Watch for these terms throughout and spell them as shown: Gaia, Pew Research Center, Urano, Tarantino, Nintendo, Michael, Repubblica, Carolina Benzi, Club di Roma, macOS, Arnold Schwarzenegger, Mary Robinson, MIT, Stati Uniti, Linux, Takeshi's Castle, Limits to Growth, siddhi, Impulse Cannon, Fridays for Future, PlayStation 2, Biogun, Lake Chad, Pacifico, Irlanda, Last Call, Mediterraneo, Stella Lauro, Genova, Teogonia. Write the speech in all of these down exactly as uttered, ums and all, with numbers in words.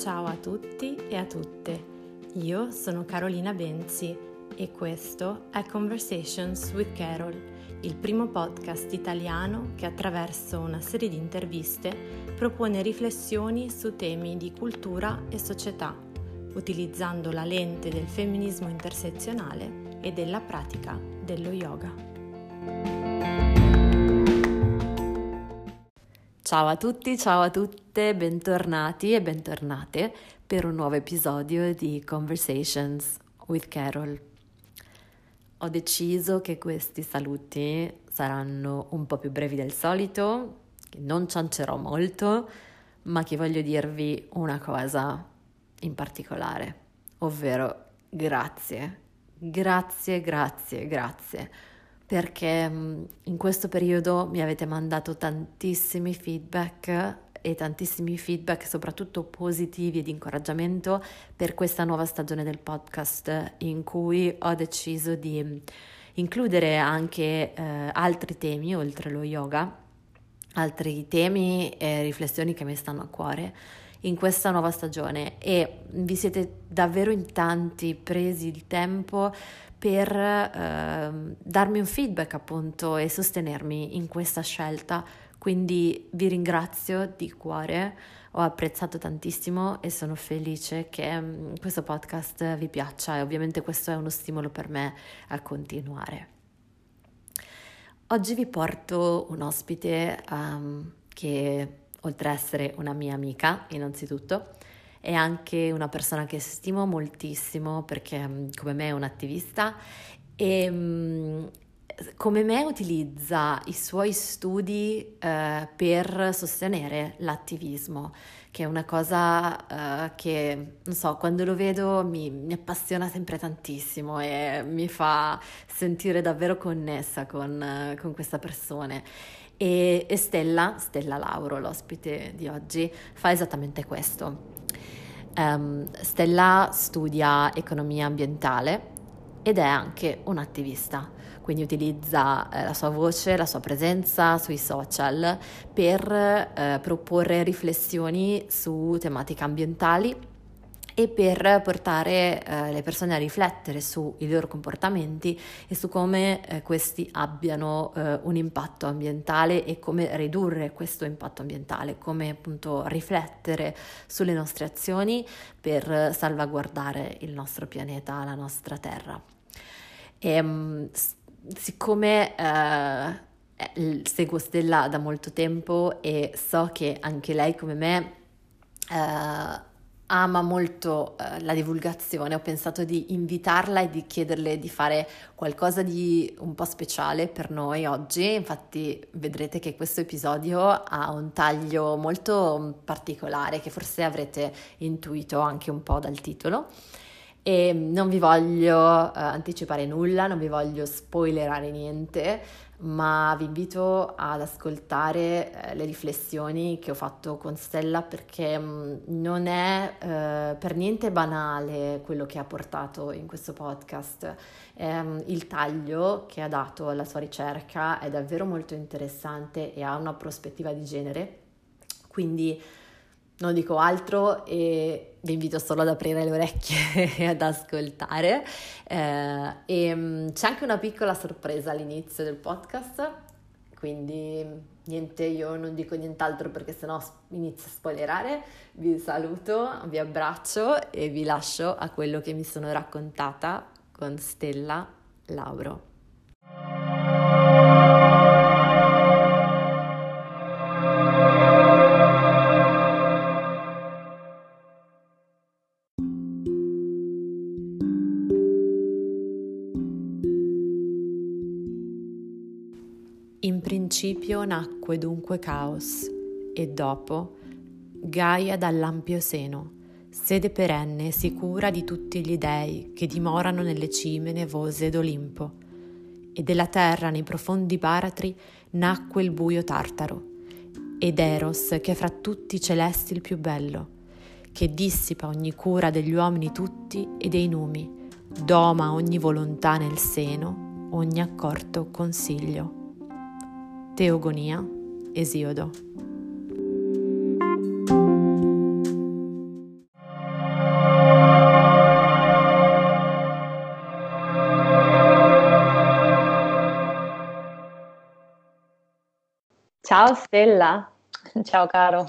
Ciao a tutti e a tutte, io sono Carolina Benzi e questo è Conversations with Carol, il primo podcast italiano che attraverso una serie di interviste propone riflessioni su temi di cultura e società, utilizzando la lente del femminismo intersezionale e della pratica dello yoga. Ciao a tutti, ciao a tutte, bentornati e bentornate per un nuovo episodio di Conversations with Carol. Ho deciso che questi saluti saranno un po' più brevi del solito, che non ciancerò molto, ma che voglio dirvi una cosa in particolare, ovvero grazie, grazie, grazie, grazie. Perché in questo periodo mi avete mandato tantissimi feedback e tantissimi feedback soprattutto positivi e di incoraggiamento per questa nuova stagione del podcast, in cui ho deciso di includere anche eh, altri temi oltre lo yoga, altri temi e riflessioni che mi stanno a cuore in questa nuova stagione, e vi siete davvero in tanti presi il tempo per eh, darmi un feedback appunto e sostenermi in questa scelta, quindi vi ringrazio di cuore, ho apprezzato tantissimo e sono felice che mh, questo podcast vi piaccia, e ovviamente questo è uno stimolo per me a continuare. Oggi vi porto un ospite um, che, oltre a essere una mia amica innanzitutto, è anche una persona che stimo moltissimo perché come me è un attivista e come me utilizza i suoi studi eh, per sostenere l'attivismo, che è una cosa eh, che, non so, quando lo vedo mi, mi appassiona sempre tantissimo e mi fa sentire davvero connessa con, con queste persone. E, e Stella, Stella Lauro, l'ospite di oggi, fa esattamente questo. Um, Stella studia economia ambientale ed è anche un attivista, quindi utilizza eh, la sua voce, la sua presenza sui social per eh, proporre riflessioni su tematiche ambientali e per portare eh, le persone a riflettere sui loro comportamenti e su come eh, questi abbiano eh, un impatto ambientale e come ridurre questo impatto ambientale, come appunto riflettere sulle nostre azioni per salvaguardare il nostro pianeta, la nostra terra. E, siccome eh, seguo Stella da molto tempo e so che anche lei come me eh, ama molto eh, la divulgazione, ho pensato di invitarla e di chiederle di fare qualcosa di un po' speciale per noi oggi. Infatti vedrete che questo episodio ha un taglio molto particolare che forse avrete intuito anche un po' dal titolo, e non vi voglio eh, anticipare nulla, non vi voglio spoilerare niente, ma vi invito ad ascoltare eh, le riflessioni che ho fatto con Stella, perché mh, non è eh, per niente banale quello che ha portato in questo podcast. Ehm, il taglio che ha dato alla sua ricerca è davvero molto interessante e ha una prospettiva di genere, quindi non dico altro e vi invito solo ad aprire le orecchie e ad ascoltare. Eh, e c'è anche una piccola sorpresa all'inizio del podcast, quindi niente, io non dico nient'altro perché sennò inizio a spoilerare. Vi saluto, vi abbraccio e vi lascio a quello che mi sono raccontata con Stella Lauro. In principio nacque dunque Caos, e dopo Gaia dall'ampio seno, sede perenne e sicura di tutti gli dei che dimorano nelle cime nevose d'Olimpo. E della terra nei profondi baratri nacque il buio tartaro, ed Eros, che fra tutti i celesti il più bello, che dissipa ogni cura degli uomini tutti e dei numi, doma ogni volontà nel seno, ogni accorto consiglio. Teogonia, Esiodo. Ciao Stella. Ciao Caro.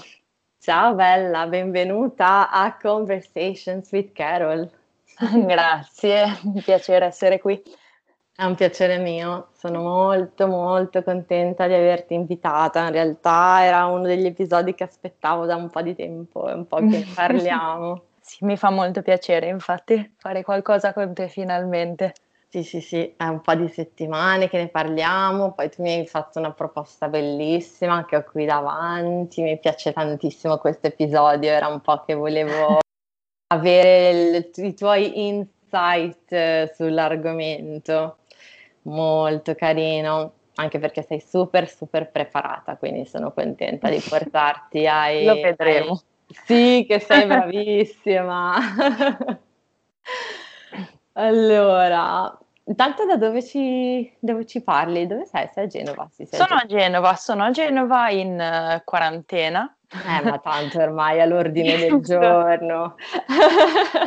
Ciao bella, benvenuta a Conversations with Carol. Grazie, un piacere essere qui. È un piacere mio, sono molto molto contenta di averti invitata, in realtà era uno degli episodi che aspettavo da un po' di tempo, è un po' che parliamo. Sì, mi fa molto piacere infatti fare qualcosa con te finalmente. Sì, sì, sì, è un po' di settimane che ne parliamo, poi tu mi hai fatto una proposta bellissima che ho qui davanti, mi piace tantissimo questo episodio, era un po' che volevo avere il, i tuoi insight sull'argomento, molto carino, anche perché sei super super preparata, quindi sono contenta di portarti ai... Lo vedremo. Ai... Sì, che sei bravissima! Allora... Intanto da dove ci, dove ci parli? Dove sei? Sei a Genova? Sì, sei sono a Genova, sono a Genova in uh, quarantena. Eh, ma tanto ormai è all'ordine del giorno.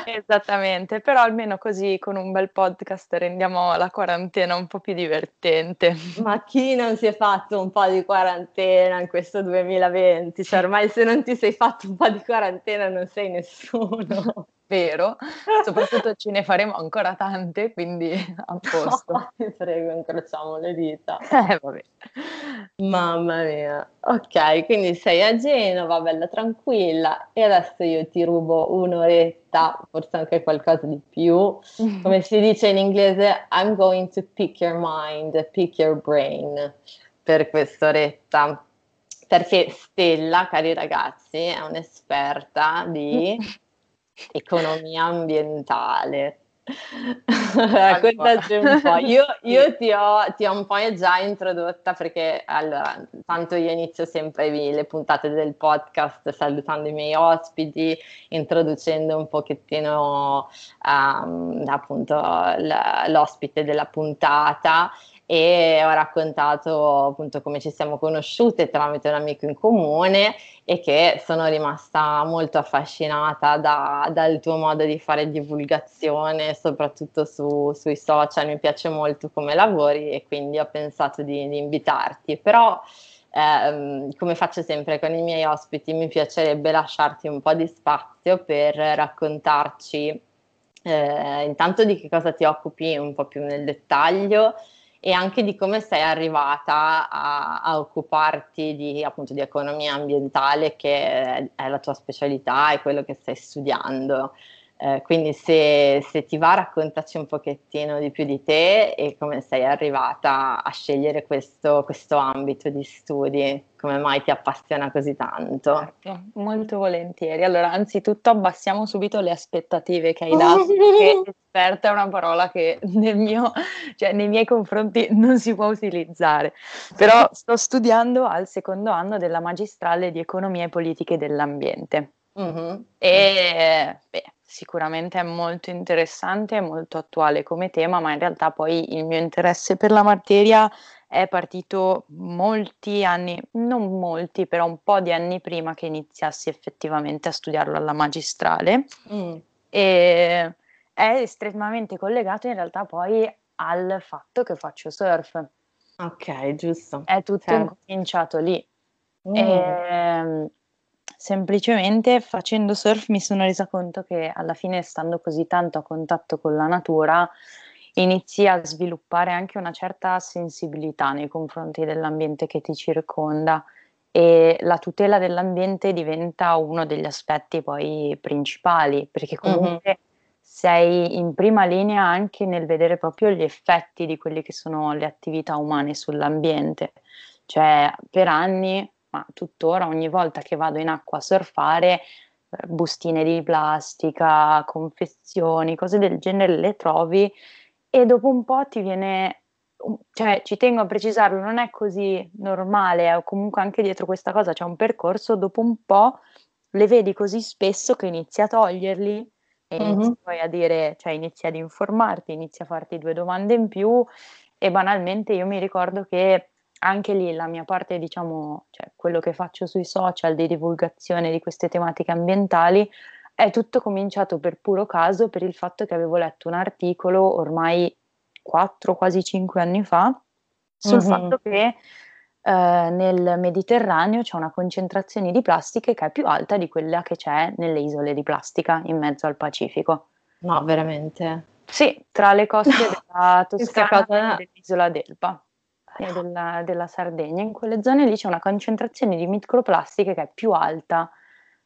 Esattamente, però almeno così con un bel podcast rendiamo la quarantena un po' più divertente. Ma chi non si è fatto un po' di quarantena in questo duemilaventi? Cioè ormai se non ti sei fatto un po' di quarantena non sei nessuno. Vero, soprattutto ce ne faremo ancora tante, quindi a posto. No, ti prego, incrociamo le dita. Eh, vabbè. Mamma mia. Ok, quindi sei a Genova, bella tranquilla, e adesso io ti rubo un'oretta, forse anche qualcosa di più. Come si dice in inglese, I'm going to pick your mind, pick your brain, per quest'oretta. Perché Stella, cari ragazzi, è un'esperta di... economia ambientale. Raccontaci un po'. Io, io ti, ho, ti ho un po' già introdotta perché allora, tanto io inizio sempre le puntate del podcast salutando i miei ospiti, introducendo un pochettino um, appunto l'ospite della puntata. E ho raccontato appunto come ci siamo conosciute tramite un amico in comune e che sono rimasta molto affascinata da, dal tuo modo di fare divulgazione, soprattutto su, sui social, mi piace molto come lavori e quindi ho pensato di, di invitarti, però ehm, come faccio sempre con i miei ospiti mi piacerebbe lasciarti un po' di spazio per raccontarci eh, intanto di che cosa ti occupi un po' più nel dettaglio e anche di come sei arrivata a, a occuparti di, appunto, di economia ambientale, che è la tua specialità e quello che stai studiando. Eh, quindi se, se ti va, raccontaci un pochettino di più di te e come sei arrivata a scegliere questo, questo ambito di studi, come mai ti appassiona così tanto. Certo, molto volentieri. Allora, anzitutto abbassiamo subito le aspettative che hai dato, perché esperta è una parola che nel mio, cioè, nei miei confronti non si può utilizzare, però sto studiando al secondo anno della magistrale di Economia e Politiche dell'ambiente. Mm-hmm. E beh, sicuramente è molto interessante, molto attuale come tema, ma in realtà poi il mio interesse per la materia è partito molti anni, non molti, però un po' di anni prima che iniziassi effettivamente a studiarlo alla magistrale. Mm. E è estremamente collegato in realtà poi al fatto che faccio surf. Ok, giusto. È tutto certo. Incominciato lì. Mm. E, semplicemente facendo surf mi sono resa conto che alla fine, stando così tanto a contatto con la natura, inizi a sviluppare anche una certa sensibilità nei confronti dell'ambiente che ti circonda e la tutela dell'ambiente diventa uno degli aspetti poi principali, perché comunque mm-hmm. sei in prima linea anche nel vedere proprio gli effetti di quelle che sono le attività umane sull'ambiente. Cioè, per anni, ma tuttora, ogni volta che vado in acqua a surfare, bustine di plastica, confezioni, cose del genere le trovi e dopo un po' ti viene, cioè ci tengo a precisarlo, non è così normale, comunque anche dietro questa cosa c'è un percorso, dopo un po' le vedi così spesso che inizi a toglierli e mm-hmm. inizi poi a dire, cioè inizi ad informarti, inizi a farti due domande in più e banalmente io mi ricordo che anche lì la mia parte, diciamo, cioè quello che faccio sui social di divulgazione di queste tematiche ambientali è tutto cominciato per puro caso per il fatto che avevo letto un articolo ormai quattro, quasi cinque anni fa sul mm-hmm. fatto che eh, nel Mediterraneo c'è una concentrazione di plastiche che è più alta di quella che c'è nelle isole di plastica in mezzo al Pacifico. No, veramente? Sì, tra le coste no, della Toscana cosa... e dell'isola d'Elba e della, della Sardegna, in quelle zone lì c'è una concentrazione di microplastiche che è più alta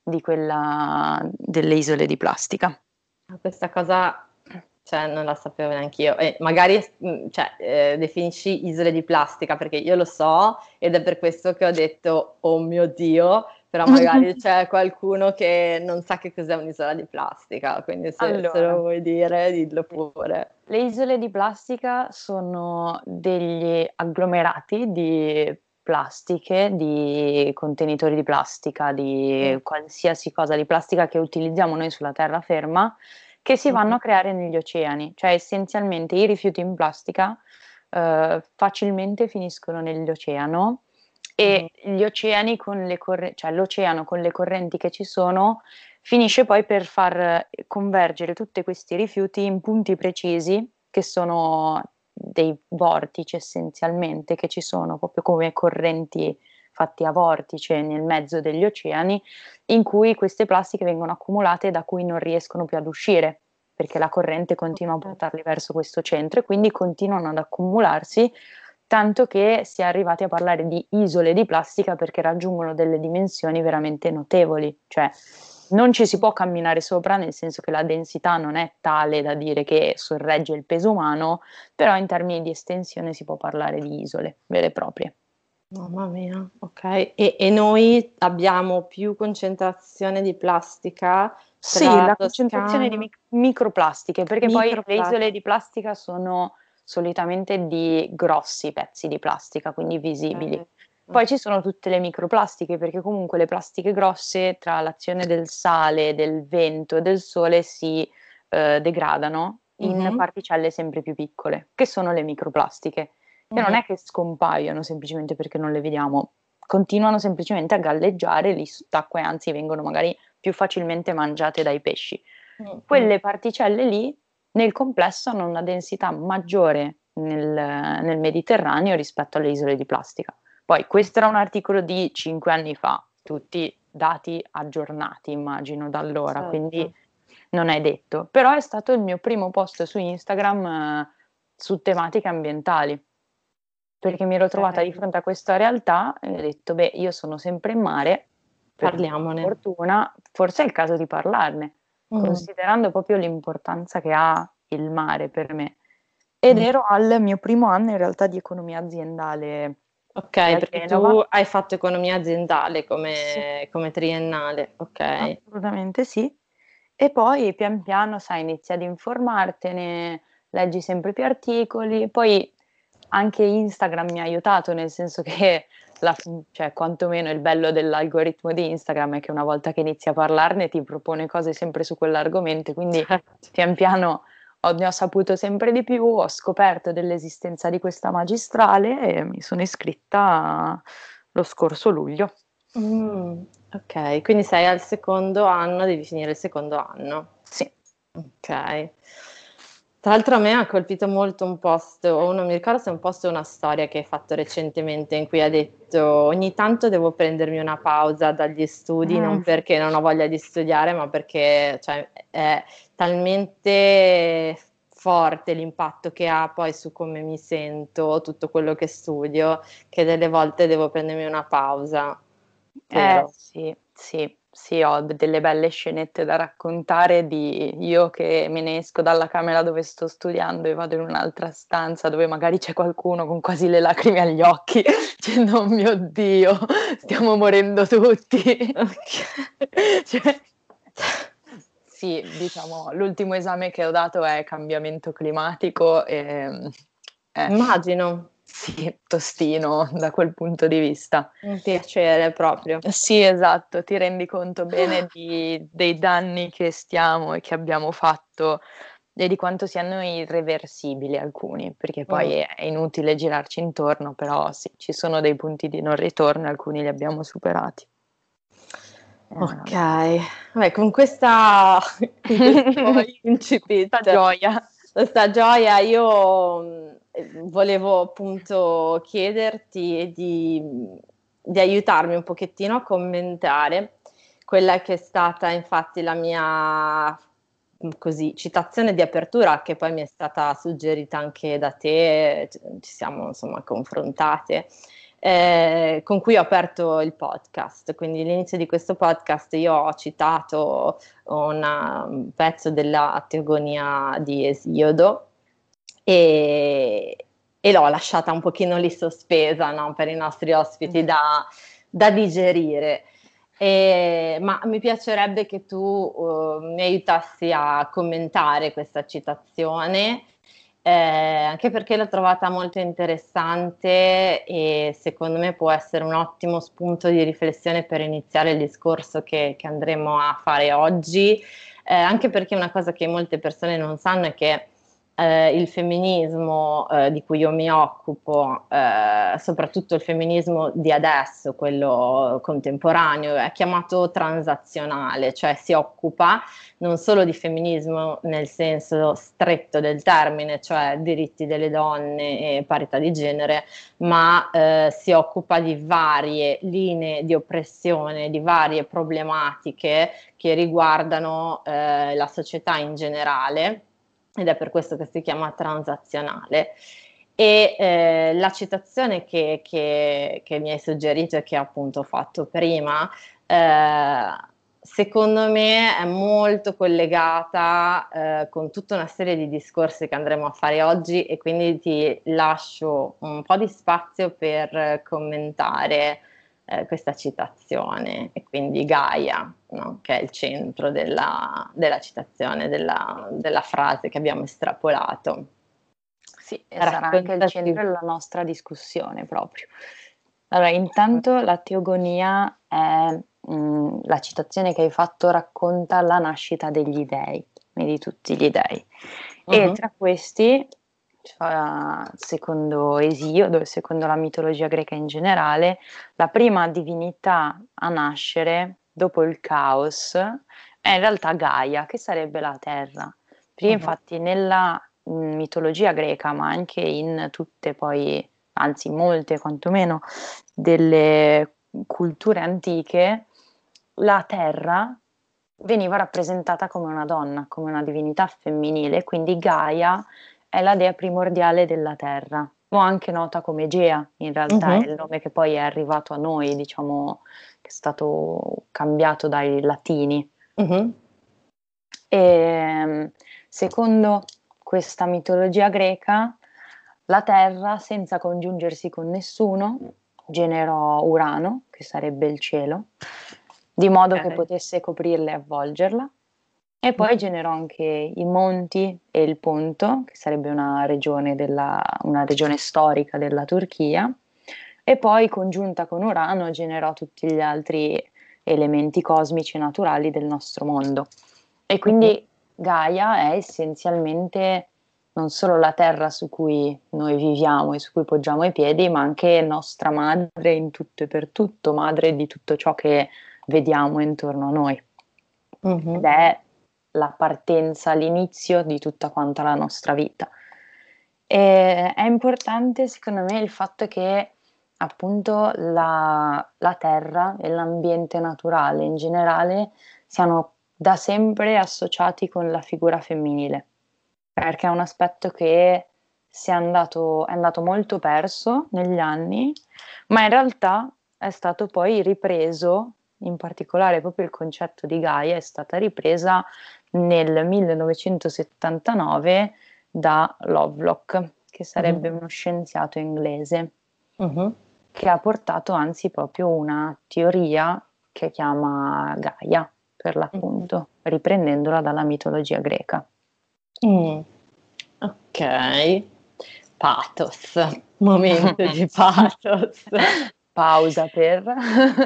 di quella delle isole di plastica. Questa cosa, cioè, non la sapevo neanche io. E magari, cioè, eh, definisci isole di plastica, perché io lo so ed è per questo che ho detto, oh mio Dio, però magari c'è qualcuno che non sa che cos'è un'isola di plastica, quindi se, allora, se lo vuoi dire, dillo pure. Le isole di plastica sono degli agglomerati di plastiche, di contenitori di plastica, di mm. qualsiasi cosa di plastica che utilizziamo noi sulla terraferma, che si vanno a creare negli oceani, cioè essenzialmente i rifiuti in plastica eh, facilmente finiscono nell'oceano e mm. gli oceani con le corre- cioè l'oceano con le correnti che ci sono finisce poi per far convergere tutti questi rifiuti in punti precisi che sono dei vortici essenzialmente, che ci sono proprio come correnti fatti a vortice nel mezzo degli oceani, in cui queste plastiche vengono accumulate da cui non riescono più ad uscire, perché la corrente continua a portarli verso questo centro e quindi continuano ad accumularsi, tanto che si è arrivati a parlare di isole di plastica perché raggiungono delle dimensioni veramente notevoli, cioè non ci si può camminare sopra, nel senso che la densità non è tale da dire che sorregge il peso umano, però in termini di estensione si può parlare di isole vere e proprie. Mamma mia, ok. E, e noi abbiamo più concentrazione di plastica? Sì, la Toscana. Concentrazione di mic- microplastiche, perché microplastiche. Poi le isole di plastica sono solitamente di grossi pezzi di plastica, quindi visibili. Okay. Poi ci sono tutte le microplastiche, perché comunque le plastiche grosse tra l'azione del sale, del vento e del sole si eh, degradano in mm-hmm. particelle sempre più piccole, che sono le microplastiche. Che non è che scompaiono semplicemente perché non le vediamo, continuano semplicemente a galleggiare lì sott'acqua e anzi vengono magari più facilmente mangiate dai pesci. Mm-hmm. Quelle particelle lì nel complesso hanno una densità maggiore nel, nel Mediterraneo rispetto alle isole di plastica. Poi questo era un articolo di cinque anni fa, tutti dati aggiornati immagino da allora, certo. Quindi non è detto. Però è stato il mio primo post su Instagram eh, su tematiche ambientali. Perché mi ero trovata di fronte a questa realtà e ho detto, beh, io sono sempre in mare, parliamone. Per fortuna, forse è il caso di parlarne, mm. considerando proprio l'importanza che ha il mare per me. Ed mm. ero al mio primo anno in realtà di economia aziendale. Ok, perché Genova. Tu hai fatto economia aziendale come, sì. come triennale, ok. Assolutamente sì. E poi pian piano, sai, inizi ad informartene, leggi sempre più articoli, poi... Anche Instagram mi ha aiutato, nel senso che, la, cioè, quantomeno il bello dell'algoritmo di Instagram è che una volta che inizi a parlarne ti propone cose sempre su quell'argomento, quindi pian piano ho, ne ho saputo sempre di più, ho scoperto dell'esistenza di questa magistrale e mi sono iscritta lo scorso luglio. Mm, ok, quindi sei al secondo anno, devi finire il secondo anno. Sì. Ok. Tra l'altro a me ha colpito molto un post, o non mi ricordo se è un post o una storia che hai fatto recentemente in cui hai detto ogni tanto devo prendermi una pausa dagli studi, mm. non perché non ho voglia di studiare, ma perché cioè, è talmente forte l'impatto che ha poi su come mi sento, tutto quello che studio, che delle volte devo prendermi una pausa. Però... Eh sì, sì. Sì, ho delle belle scenette da raccontare di io che me ne esco dalla camera dove sto studiando e vado in un'altra stanza dove magari c'è qualcuno con quasi le lacrime agli occhi, dicendo, oh mio Dio, stiamo morendo tutti. Okay. Cioè, sì, diciamo, l'ultimo esame che ho dato è cambiamento climatico. E, eh, immagino. Sì, tostino da quel punto di vista. Un piacere proprio. Sì, esatto, ti rendi conto bene di, dei danni che stiamo e che abbiamo fatto e di quanto siano irreversibili alcuni, perché poi mm. è inutile girarci intorno, però sì, ci sono dei punti di non ritorno, alcuni li abbiamo superati. Ok, vabbè, con questa, con questo incipit, questa gioia. Questa Gioia, io volevo appunto chiederti di, di aiutarmi un pochettino a commentare quella che è stata infatti la mia così citazione di apertura, che poi mi è stata suggerita anche da te, ci siamo insomma confrontate, eh, con cui ho aperto il podcast. Quindi all'inizio di questo podcast io ho citato una, un pezzo della Teogonia di Esiodo e, e l'ho lasciata un pochino lì sospesa, no? Per i nostri ospiti da, da digerire. Eh, ma mi piacerebbe che tu uh, mi aiutassi a commentare questa citazione, eh, anche perché l'ho trovata molto interessante e secondo me può essere un ottimo spunto di riflessione per iniziare il discorso che, che andremo a fare oggi, eh, anche perché una cosa che molte persone non sanno è che Eh, il femminismo eh, di cui io mi occupo, eh, soprattutto il femminismo di adesso, quello contemporaneo, è chiamato transazionale, cioè si occupa non solo di femminismo nel senso stretto del termine, cioè diritti delle donne e parità di genere, ma eh, si occupa di varie linee di oppressione, di varie problematiche che riguardano eh, la società in generale, ed è per questo che si chiama transazionale. E eh, la citazione che, che, che mi hai suggerito e che appunto ho fatto prima, eh, secondo me è molto collegata eh, con tutta una serie di discorsi che andremo a fare oggi, e quindi ti lascio un po' di spazio per commentare eh, questa citazione, e quindi Gaia, no? Che è il centro della, della citazione, della, della frase che abbiamo estrapolato. Sì, e sarà anche il centro della nostra discussione proprio. Allora, intanto la Teogonia è mh, la citazione che hai fatto, racconta la nascita degli dei, quindi di tutti gli dei. Uh-huh. E tra questi, cioè, secondo Esiodo, secondo la mitologia greca in generale, la prima divinità a nascere dopo il caos è in realtà Gaia, che sarebbe la terra. Perché uh-huh. infatti nella mitologia greca, ma anche in tutte poi, anzi molte quantomeno, delle culture antiche, la terra veniva rappresentata come una donna, come una divinità femminile, quindi Gaia è la dea primordiale della terra, o anche nota come Gea, in realtà uh-huh. è il nome che poi è arrivato a noi, diciamo, che è stato cambiato dai latini. Uh-huh. E secondo questa mitologia greca, la terra, senza congiungersi con nessuno, generò Urano, che sarebbe il cielo, di modo okay. che potesse coprirla e avvolgerla, e poi generò anche i monti e il Ponto, che sarebbe una regione, della, una regione storica della Turchia, e poi congiunta con Urano generò tutti gli altri elementi cosmici e naturali del nostro mondo. E quindi Gaia è essenzialmente non solo la terra su cui noi viviamo e su cui poggiamo i piedi, ma anche nostra madre in tutto e per tutto, madre di tutto ciò che vediamo intorno a noi. Mm-hmm. Ed è la partenza, l'inizio di tutta quanta la nostra vita. E è importante secondo me il fatto che appunto la, la terra e l'ambiente naturale in generale siano da sempre associati con la figura femminile, perché è un aspetto che si è andato, è andato molto perso negli anni, ma in realtà è stato poi ripreso. In particolare proprio il concetto di Gaia è stata ripresa nel millenovecentosettantanove da Lovelock, che sarebbe uh-huh. uno scienziato inglese, uh-huh. che ha portato anzi proprio una teoria che chiama Gaia, per l'appunto, uh-huh. riprendendola dalla mitologia greca. Mm. Ok, pathos, momento di pathos. Pausa per...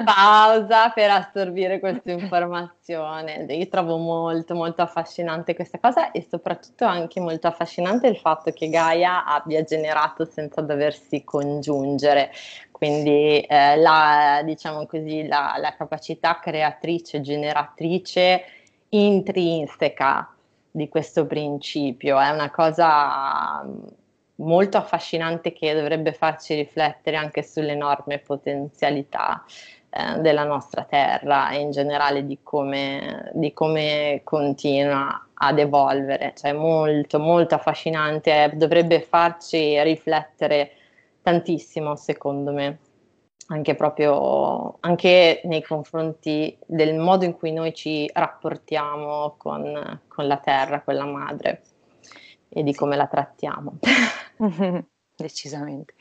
Pausa per assorbire questa informazione. Io trovo molto molto affascinante questa cosa, e soprattutto anche molto affascinante il fatto che Gaia abbia generato senza doversi congiungere. Quindi eh, la, diciamo così, la, la capacità creatrice, generatrice intrinseca di questo principio, è una cosa molto affascinante che dovrebbe farci riflettere anche sull'enorme potenzialità eh, della nostra terra e in generale di come, di come continua ad evolvere, cioè molto molto affascinante, dovrebbe farci riflettere tantissimo secondo me, anche proprio anche nei confronti del modo in cui noi ci rapportiamo con, con la terra, con la madre e di come la trattiamo. Decisamente,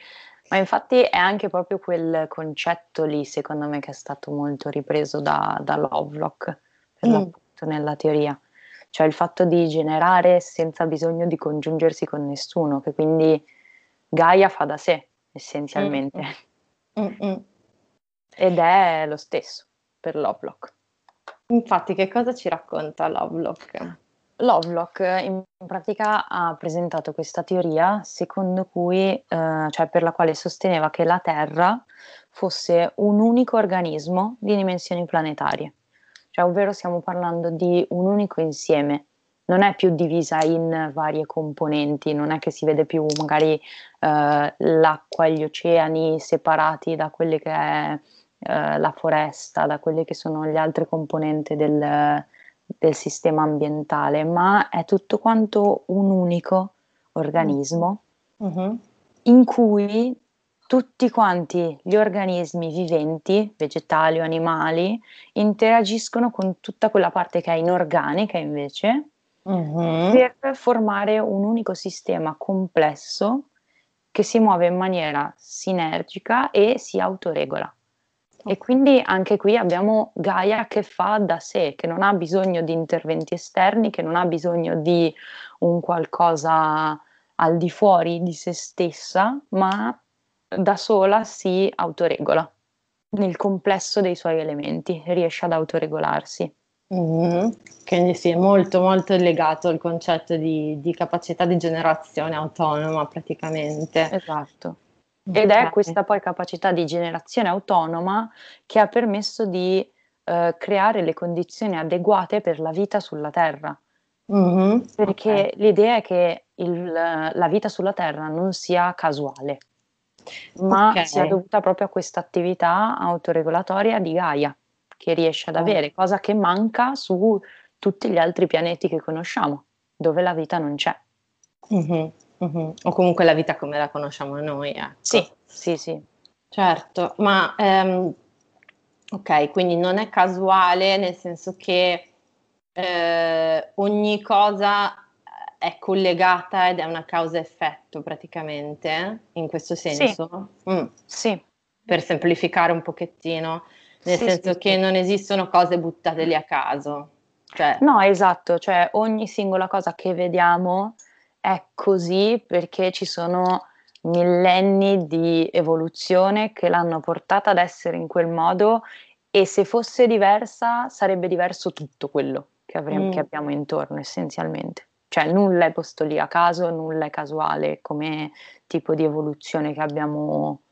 ma infatti è anche proprio quel concetto lì secondo me che è stato molto ripreso da, da Lovelock per mm. l'appunto nella teoria, cioè il fatto di generare senza bisogno di congiungersi con nessuno, che quindi Gaia fa da sé essenzialmente. Mm. Mm-mm. Ed è lo stesso per Lovelock. Infatti, che cosa ci racconta Lovelock? Lovelock in pratica ha presentato questa teoria secondo cui, eh, cioè per la quale sosteneva che la Terra fosse un unico organismo di dimensioni planetarie, cioè ovvero stiamo parlando di un unico insieme. Non è più divisa in varie componenti, non è che si vede più magari eh, l'acqua e gli oceani separati da quelle che è eh, la foresta, da quelle che sono le altre componenti del, del sistema ambientale, ma è tutto quanto un unico organismo mm-hmm. in cui tutti quanti gli organismi viventi, vegetali o animali, interagiscono con tutta quella parte che è inorganica invece, Uh-huh. per formare un unico sistema complesso che si muove in maniera sinergica e si autoregola. Okay. E quindi anche qui abbiamo Gaia che fa da sé, che non ha bisogno di interventi esterni, che non ha bisogno di un qualcosa al di fuori di se stessa, ma da sola si autoregola nel complesso dei suoi elementi, riesce ad autoregolarsi. Mm-hmm. Quindi sì, è molto molto legato al concetto di, di capacità di generazione autonoma praticamente. Esatto. Ed è questa poi capacità di generazione autonoma che ha permesso di eh, creare le condizioni adeguate per la vita sulla Terra. Mm-hmm. Perché okay. l'idea è che il, la vita sulla Terra non sia casuale, ma okay. sia dovuta proprio a questa attività autoregolatoria di Gaia, che riesce ad avere, cosa che manca su tutti gli altri pianeti che conosciamo, dove la vita non c'è. Mm-hmm, mm-hmm. O comunque la vita come la conosciamo noi. Ecco. Sì, sì, sì. Certo, ma ehm, ok, quindi non è casuale, nel senso che eh, ogni cosa è collegata ed è una causa-effetto praticamente, in questo senso? Sì, mm. sì. Per semplificare un pochettino. Nel sì, senso sì, che sì. non esistono cose buttate lì a caso. Cioè. No, esatto, cioè ogni singola cosa che vediamo è così perché ci sono millenni di evoluzione che l'hanno portata ad essere in quel modo, e se fosse diversa sarebbe diverso tutto quello che, avremo, mm. che abbiamo intorno essenzialmente. Cioè nulla è posto lì a caso, nulla è casuale come tipo di evoluzione che abbiamo,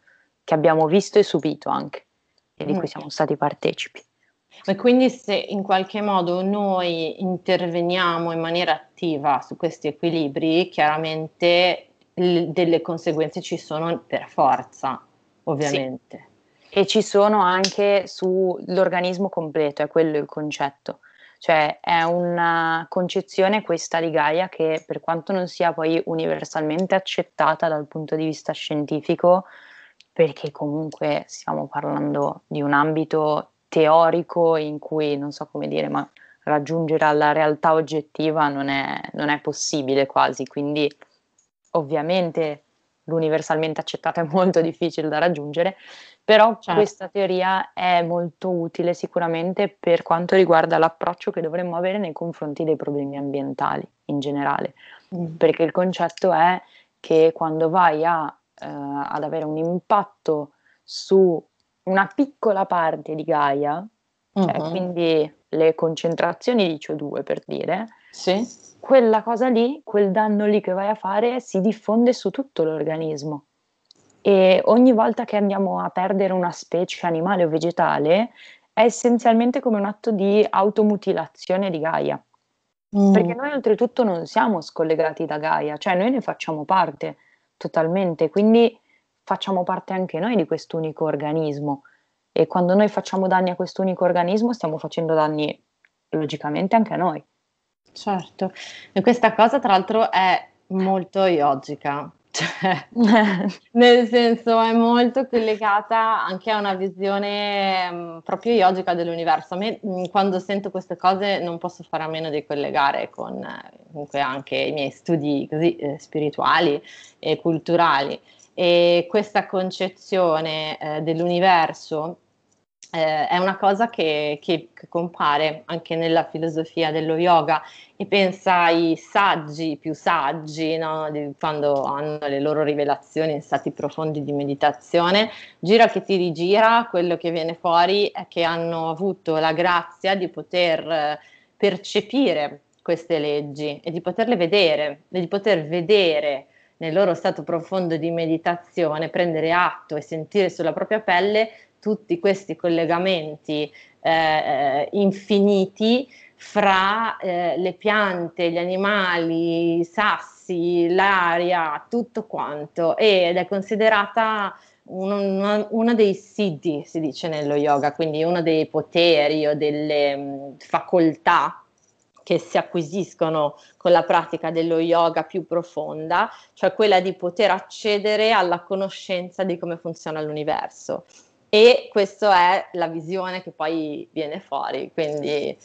che abbiamo visto e subito anche. Di cui siamo stati partecipi. E quindi se in qualche modo noi interveniamo in maniera attiva su questi equilibri, chiaramente l- delle conseguenze ci sono per forza, ovviamente. Sì. E ci sono anche sull'organismo completo, è quello il concetto. Cioè è una concezione questa di Gaia che, per quanto non sia poi universalmente accettata dal punto di vista scientifico, perché comunque stiamo parlando di un ambito teorico in cui, non so come dire, ma raggiungere alla realtà oggettiva non è, non è possibile quasi, quindi ovviamente l'universalmente accettato è molto difficile da raggiungere, però certo. questa teoria è molto utile sicuramente per quanto riguarda l'approccio che dovremmo avere nei confronti dei problemi ambientali in generale, mm. perché il concetto è che quando vai a Uh, ad avere un impatto su una piccola parte di Gaia, cioè uh-huh. quindi le concentrazioni di C O due per dire, sì. quella cosa lì, quel danno lì che vai a fare si diffonde su tutto l'organismo, e ogni volta che andiamo a perdere una specie animale o vegetale è essenzialmente come un atto di automutilazione di Gaia, mm. perché noi oltretutto non siamo scollegati da Gaia, cioè noi ne facciamo parte totalmente, quindi facciamo parte anche noi di quest'unico organismo, e quando noi facciamo danni a quest'unico organismo stiamo facendo danni logicamente anche a noi. Certo, e questa cosa tra l'altro è molto iogica, cioè, nel senso è molto collegata anche a una visione mh, proprio iogica dell'universo. A me mh, quando sento queste cose non posso fare a meno di collegare con eh, comunque anche i miei studi così eh, spirituali e culturali, e questa concezione eh, dell'universo Eh, è una cosa che, che, che compare anche nella filosofia dello yoga, e pensa ai saggi più saggi, no? Di, quando hanno le loro rivelazioni in stati profondi di meditazione, gira che ti rigira, quello che viene fuori è che hanno avuto la grazia di poter percepire queste leggi e di poterle vedere, e di poter vedere nel loro stato profondo di meditazione, prendere atto e sentire sulla propria pelle tutti questi collegamenti eh, infiniti fra eh, le piante, gli animali, i sassi, l'aria, tutto quanto, ed è considerata uno, uno dei siddhi, si dice nello yoga, quindi uno dei poteri o delle mh, facoltà che si acquisiscono con la pratica dello yoga più profonda, cioè quella di poter accedere alla conoscenza di come funziona l'universo. E questa è la visione che poi viene fuori, quindi eh,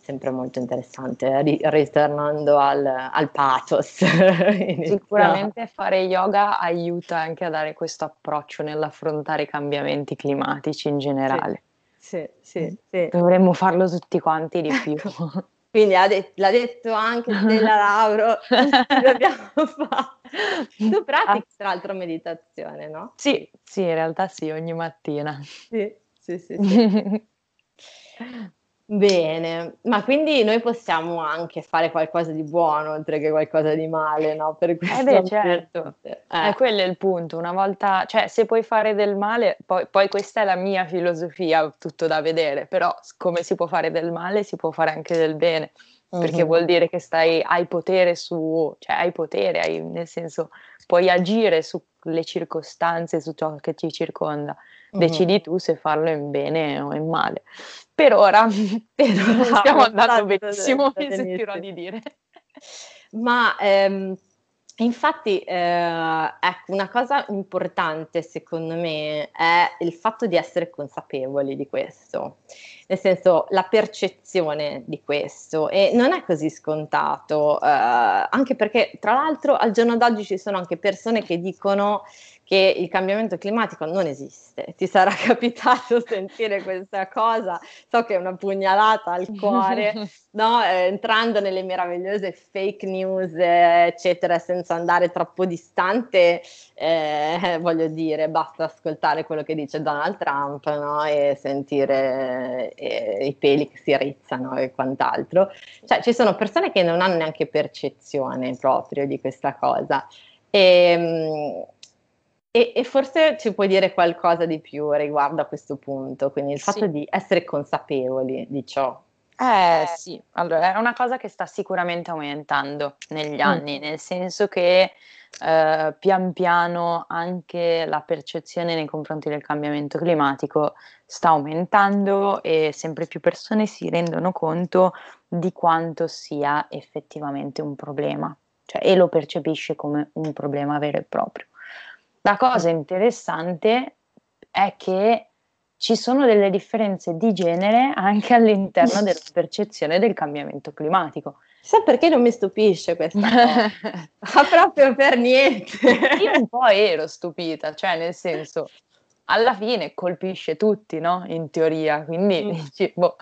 sempre molto interessante, ri- ritornando al, al pathos. Sicuramente fare yoga aiuta anche a dare questo approccio nell'affrontare i cambiamenti climatici in generale. Sì, sì, sì, sì. Dovremmo farlo tutti quanti di più. Quindi ha det- l'ha detto anche Stella Lauro, dobbiamo fare. Tu pratichi tra l'altro meditazione, no? Sì, sì, in realtà sì, ogni mattina. Sì, sì, sì. sì. Bene, ma quindi noi possiamo anche fare qualcosa di buono oltre che qualcosa di male, no? Per questo eh beh, certo. Eh. Eh, quello è il punto, una volta, cioè se puoi fare del male, poi, poi questa è la mia filosofia, tutto da vedere, però come si può fare del male si può fare anche del bene, mm-hmm. perché vuol dire che stai, hai potere su, cioè hai potere, hai, nel senso puoi agire sulle circostanze, su ciò che ti circonda, mm-hmm. decidi tu se farlo in bene o in male. Per ora, per ora stiamo andando benissimo, mi sentirò di dire. Ma ehm, infatti eh, ecco, una cosa importante secondo me è il fatto di essere consapevoli di questo, nel senso la percezione di questo, e non è così scontato, eh, anche perché tra l'altro al giorno d'oggi ci sono anche persone che dicono che il cambiamento climatico non esiste. Ti sarà capitato sentire questa cosa, so che è una pugnalata al cuore, no? Eh, entrando nelle meravigliose fake news, eh, eccetera, senza andare troppo distante, eh, voglio dire, basta ascoltare quello che dice Donald Trump, no? E sentire eh, i peli che si rizzano e quant'altro. Cioè, ci sono persone che non hanno neanche percezione proprio di questa cosa. E, E, e forse ci puoi dire qualcosa di più riguardo a questo punto, quindi il fatto sì. di essere consapevoli di ciò. Eh, eh sì, allora è una cosa che sta sicuramente aumentando negli anni, mm. nel senso che eh, pian piano anche la percezione nei confronti del cambiamento climatico sta aumentando, e sempre più persone si rendono conto di quanto sia effettivamente un problema, cioè, e lo percepisce come un problema vero e proprio. La cosa interessante è che ci sono delle differenze di genere anche all'interno della percezione del cambiamento climatico. Sai perché non mi stupisce questa cosa? Ma proprio per niente. Io un po' ero stupita, cioè nel senso, alla fine colpisce tutti, no? In teoria, quindi mm. dici, boh,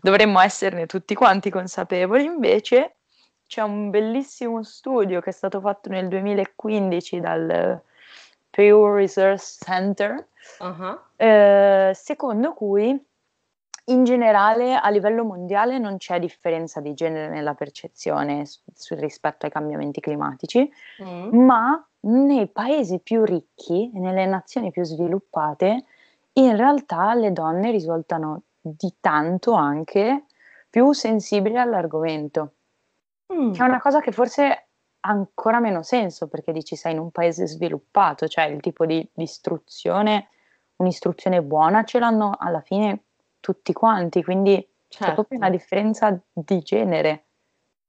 dovremmo esserne tutti quanti consapevoli. Invece c'è un bellissimo studio che è stato fatto nel duemilaquindici dal Pew Research Center, uh-huh. eh, secondo cui in generale a livello mondiale non c'è differenza di genere nella percezione su, su, rispetto ai cambiamenti climatici, mm. ma nei paesi più ricchi e nelle nazioni più sviluppate in realtà le donne risultano di tanto anche più sensibile all'argomento, mm. che è una cosa che forse ha ancora meno senso, perché dici sei in un paese sviluppato, cioè il tipo di, di istruzione, un'istruzione buona ce l'hanno alla fine tutti quanti, quindi certo. c'è proprio una differenza di genere.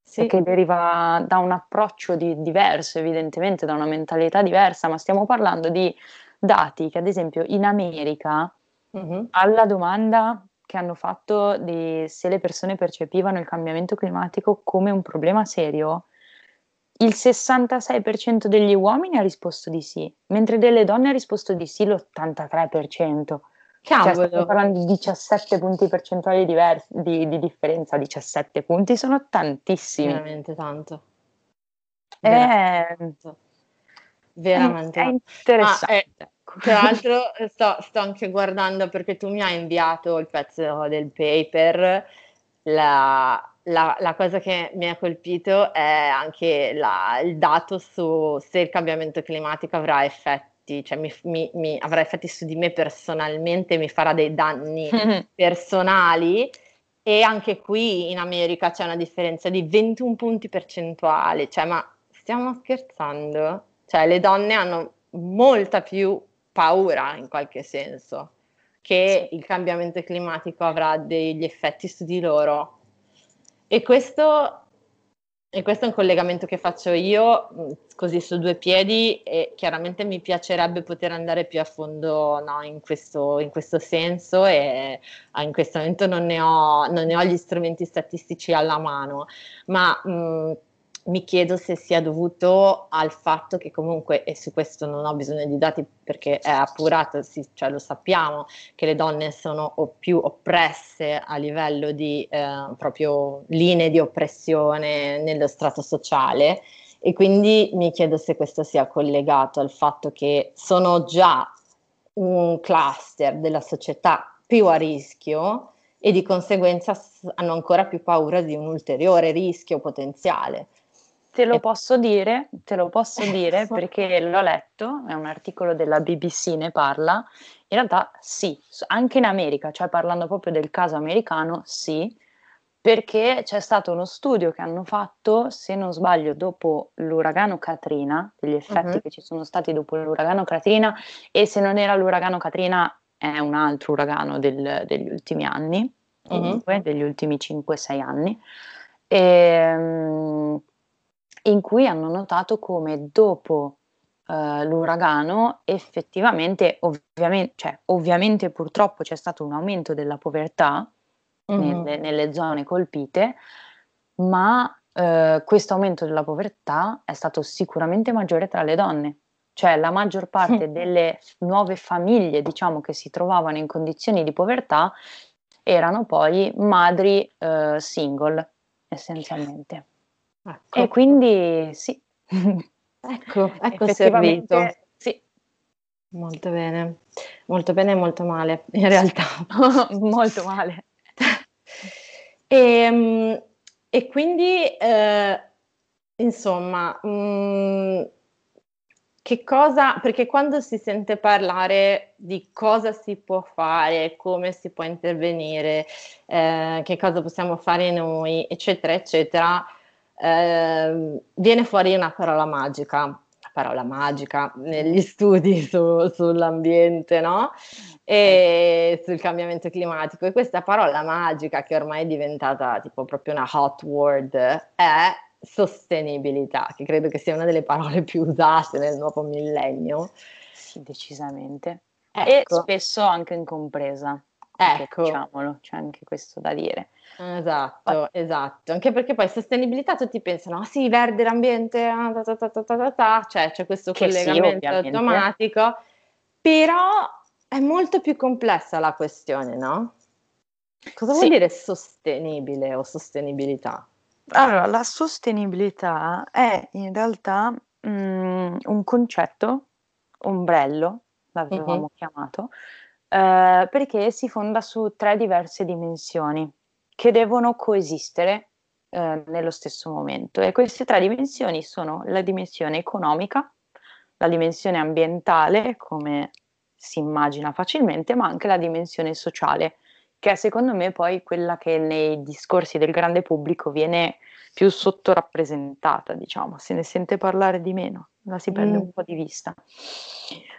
Sì. Che deriva da un approccio di, diverso, evidentemente da una mentalità diversa, ma stiamo parlando di dati che ad esempio in America mm-hmm. alla domanda che hanno fatto di se le persone percepivano il cambiamento climatico come un problema serio, il sessantasei per cento degli uomini ha risposto di sì, mentre delle donne ha risposto di sì l'ottantatré per cento. Cavolo. Cioè, stiamo parlando di diciassette punti percentuali diversi, di, di differenza, diciassette punti, sono tantissimi. Veramente tanto. È... Veramente, Veramente. È interessante. Ah, eh, tra l'altro sto, sto anche guardando, perché tu mi hai inviato il pezzo del paper, la, la, la cosa che mi ha colpito è anche la, il dato su se il cambiamento climatico avrà effetti. Cioè mi, mi, mi avrà effetti su di me personalmente, mi farà dei danni mm-hmm. personali, e anche qui in America c'è una differenza di ventuno punti percentuali, cioè ma stiamo scherzando? Cioè le donne hanno molta più paura in qualche senso che sì. il cambiamento climatico avrà degli effetti su di loro, e questo... E questo è un collegamento che faccio io, così su due piedi, e chiaramente mi piacerebbe poter andare più a fondo, no, in questo, in questo senso, e in questo momento non ne ho, non ne ho gli strumenti statistici alla mano, ma mh, mi chiedo se sia dovuto al fatto che comunque, e su questo non ho bisogno di dati perché è appurato, sì, cioè lo sappiamo, che le donne sono o più oppresse a livello di eh, proprio linee di oppressione nello strato sociale, e quindi mi chiedo se questo sia collegato al fatto che sono già un cluster della società più a rischio e di conseguenza hanno ancora più paura di un ulteriore rischio potenziale. Te lo posso dire, te lo posso dire perché l'ho letto, è un articolo della B B C, ne parla. In realtà sì, anche in America, cioè parlando proprio del caso americano, sì, perché c'è stato uno studio che hanno fatto, se non sbaglio, dopo l'uragano Katrina, degli effetti uh-huh. che ci sono stati dopo l'uragano Katrina, e se non era l'uragano Katrina è un altro uragano del, degli ultimi anni, comunque, uh-huh. degli ultimi cinque sei anni, e... in cui hanno notato come dopo uh, l'uragano effettivamente, ovviamente, cioè, ovviamente purtroppo c'è stato un aumento della povertà mm-hmm. nelle, nelle zone colpite, ma uh, questo aumento della povertà è stato sicuramente maggiore tra le donne, cioè la maggior parte sì. delle nuove famiglie, diciamo, che si trovavano in condizioni di povertà erano poi madri uh, single essenzialmente. Ecco. E quindi sì, ecco, ecco servito. Sì. Molto bene, molto bene e molto male in realtà, molto male. E, e quindi eh, insomma, mh, che cosa, perché quando si sente parlare di cosa si può fare, come si può intervenire, eh, che cosa possiamo fare noi, eccetera, eccetera, Eh, viene fuori una parola magica, una parola magica negli studi su, sull'ambiente, no? E sul cambiamento climatico, e questa parola magica che ormai è diventata tipo proprio una hot word è sostenibilità, che credo che sia una delle parole più usate nel nuovo millennio. Sì, decisamente, ecco. E spesso anche incompresa. Ecco, diciamolo, c'è anche questo da dire. Esatto, poi. esatto, anche perché poi sostenibilità tutti pensano, ah oh, sì, verde l'ambiente, ah, ta, ta, ta, ta, ta. Cioè c'è questo che collegamento sì, automatico, però è molto più complessa la questione, no? Cosa sì. vuol dire sostenibile o sostenibilità? Allora, la sostenibilità è in realtà mh, un concetto, ombrello, l'avevamo mm-hmm. chiamato, Uh, perché si fonda su tre diverse dimensioni che devono coesistere uh, nello stesso momento, e queste tre dimensioni sono la dimensione economica, la dimensione ambientale, come si immagina facilmente, ma anche la dimensione sociale, che è secondo me poi quella che nei discorsi del grande pubblico viene più sottorappresentata, diciamo, se ne sente parlare di meno, la si perde mm. un po' di vista.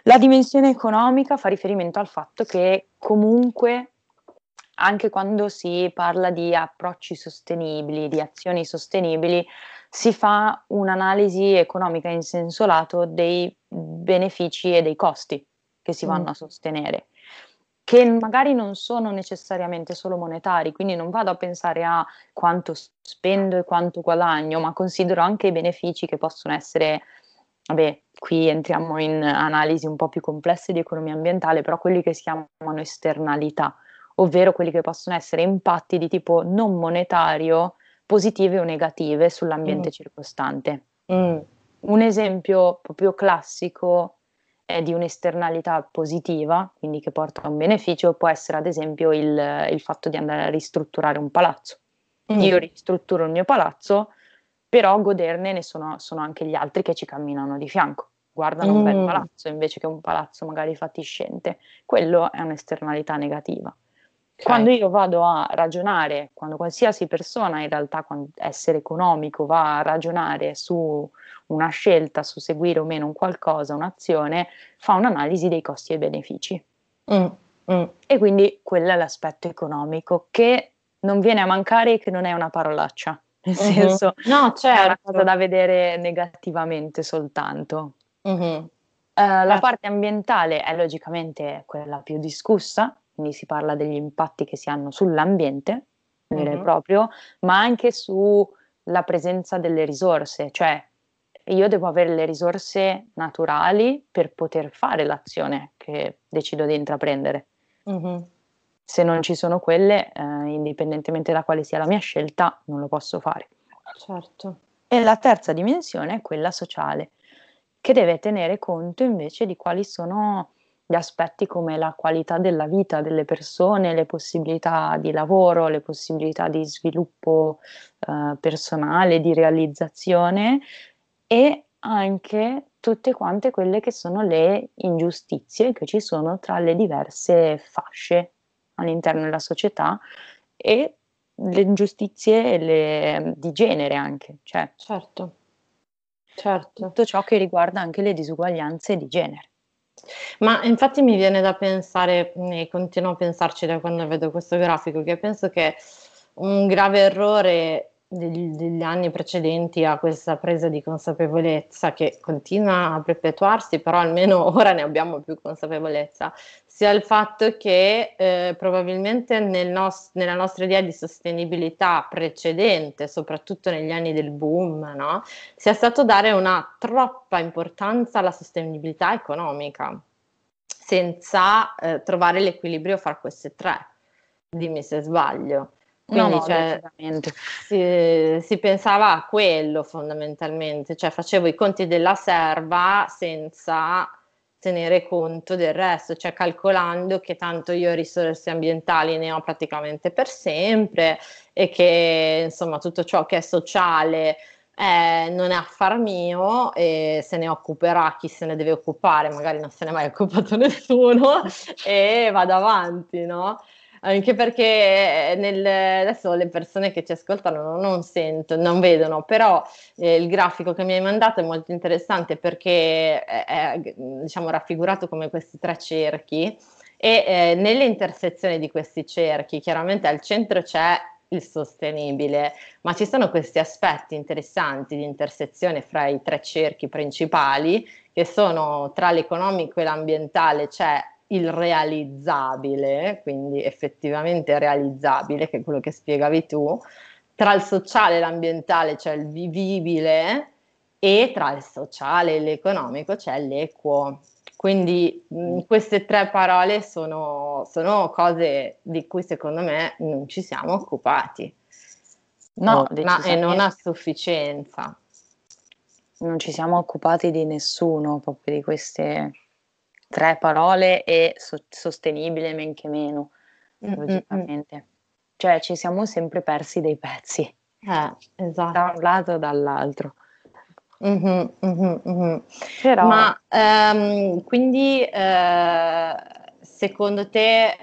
La dimensione economica fa riferimento al fatto che comunque, anche quando si parla di approcci sostenibili, di azioni sostenibili, si fa un'analisi economica in senso lato dei benefici e dei costi che si vanno mm. a sostenere, che magari non sono necessariamente solo monetari, quindi non vado a pensare a quanto spendo e quanto guadagno, ma considero anche i benefici che possono essere, vabbè, qui entriamo in analisi un po' più complesse di economia ambientale, però quelli che si chiamano esternalità, ovvero quelli che possono essere impatti di tipo non monetario, positive o negative sull'ambiente mm. circostante. Mm. Un esempio proprio classico è di un'esternalità positiva, quindi che porta a un beneficio, può essere ad esempio il, il fatto di andare a ristrutturare un palazzo. Mm. Io ristrutturo il mio palazzo, però goderne ne sono, sono anche gli altri che ci camminano di fianco, guardano mm. un bel palazzo invece che un palazzo magari fatiscente. Quello è un'esternalità negativa. Okay. Quando io vado a ragionare, quando qualsiasi persona in realtà, essere economico, va a ragionare su una scelta, su seguire o meno un qualcosa, un'azione, fa un'analisi dei costi e benefici. Mm, mm. E quindi quello è l'aspetto economico che non viene a mancare e che non è una parolaccia, nel mm-hmm. senso no, certo. è una cosa da vedere negativamente soltanto. Mm-hmm. Uh, la parte ambientale è logicamente quella più discussa, quindi si parla degli impatti che si hanno sull'ambiente, vero e proprio, ma anche sulla presenza delle risorse, cioè io devo avere le risorse naturali per poter fare l'azione che decido di intraprendere. Mm-hmm. Se non ci sono quelle, eh, indipendentemente da quale sia la mia scelta, non lo posso fare. Certo. E la terza dimensione è quella sociale, che deve tenere conto invece di quali sono gli aspetti come la qualità della vita delle persone, le possibilità di lavoro, le possibilità di sviluppo eh, personale, di realizzazione, e anche tutte quante quelle che sono le ingiustizie che ci sono tra le diverse fasce all'interno della società, e le ingiustizie le, di genere anche, cioè certo. Certo. tutto ciò che riguarda anche le disuguaglianze di genere. Ma infatti mi viene da pensare, e continuo a pensarci da quando vedo questo grafico, che penso che un grave errore degli, degli anni precedenti a questa presa di consapevolezza, che continua a perpetuarsi, però almeno ora ne abbiamo più consapevolezza, sia il fatto che eh, probabilmente nel nos- nella nostra idea di sostenibilità precedente, soprattutto negli anni del boom, no? sia stato dare una troppa importanza alla sostenibilità economica, senza eh, trovare l'equilibrio fra queste tre, dimmi se sbaglio. Quindi no, no, cioè, si, si pensava a quello fondamentalmente, cioè facevo i conti della serva senza tenere conto del resto, cioè calcolando che tanto io risorse ambientali ne ho praticamente per sempre, e che insomma tutto ciò che è sociale eh, non è affar mio, e se ne occuperà chi se ne deve occupare, magari non se ne è mai occupato nessuno e vado avanti, no? Anche perché nel, adesso le persone che ci ascoltano non sentono, non vedono, però eh, il grafico che mi hai mandato è molto interessante, perché è, è diciamo, raffigurato come questi tre cerchi, e eh, nelle intersezioni di questi cerchi chiaramente al centro c'è il sostenibile, ma ci sono questi aspetti interessanti di intersezione fra i tre cerchi principali, che sono tra l'economico e l'ambientale, cioè il realizzabile, quindi effettivamente realizzabile, che è quello che spiegavi tu, tra il sociale e l'ambientale, cioè il vivibile, e tra il sociale e l'economico, cioè l'equo. Quindi mh, queste tre parole sono, sono cose di cui secondo me non ci siamo occupati, no, no, ma, e non a sufficienza. Non ci siamo occupati di nessuno, proprio di queste tre parole, e so- sostenibile men che meno, mm-hmm. logicamente. Cioè ci siamo sempre persi dei pezzi, eh, esatto. da un lato e dall'altro. Mm-hmm, mm-hmm, mm-hmm. Però... Ma ehm, quindi eh, secondo te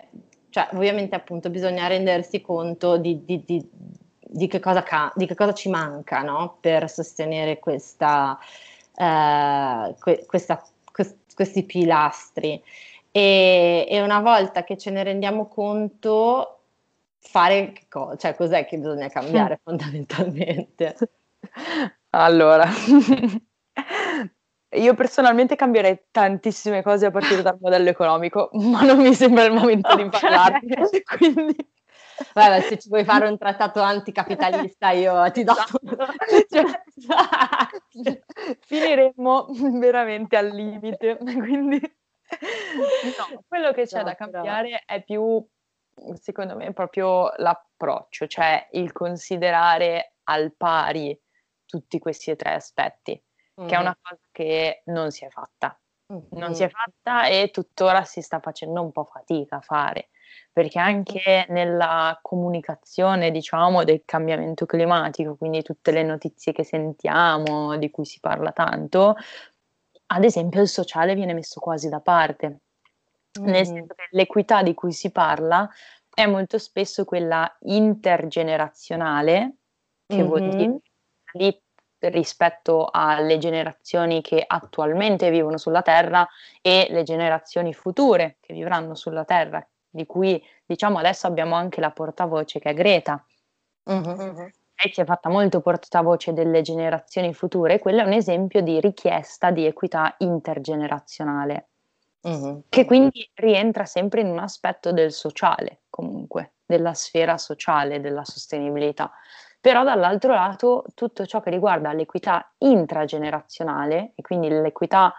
Cioè, ovviamente appunto bisogna rendersi conto di, di, di, di, che, cosa ca- di che cosa ci manca, no? Per sostenere questa, eh, que- questa, quest- questi pilastri. E, e una volta che ce ne rendiamo conto, fare che cosa? Cioè, cos'è che bisogna cambiare fondamentalmente? Allora, io personalmente cambierei tantissime cose a partire dal modello economico, ma non mi sembra il momento okay. di parlarne, quindi... Vabbè, se ci vuoi fare un trattato anticapitalista io ti do tutto. Cioè, finiremmo veramente al limite, quindi... No, quello che c'è no, da cambiare però... è più, secondo me, proprio l'approccio, cioè il considerare al pari tutti questi e tre aspetti. Che è una cosa che non si è fatta, non si è fatta e tuttora si sta facendo un po' fatica a fare, perché anche nella comunicazione, diciamo, del cambiamento climatico, quindi tutte le notizie che sentiamo, di cui si parla tanto, ad esempio il sociale viene messo quasi da parte, nel senso che l'equità di cui si parla è molto spesso quella intergenerazionale, che mm-hmm. vuol dire lì rispetto alle generazioni che attualmente vivono sulla Terra e le generazioni future che vivranno sulla Terra, di cui diciamo adesso abbiamo anche la portavoce che è Greta. Mm-hmm. Lei si è fatta molto portavoce delle generazioni future e quello è un esempio di richiesta di equità intergenerazionale, mm-hmm. che quindi rientra sempre in un aspetto del sociale, comunque, della sfera sociale, della sostenibilità. Però dall'altro lato tutto ciò che riguarda l'equità intragenerazionale, e quindi l'equità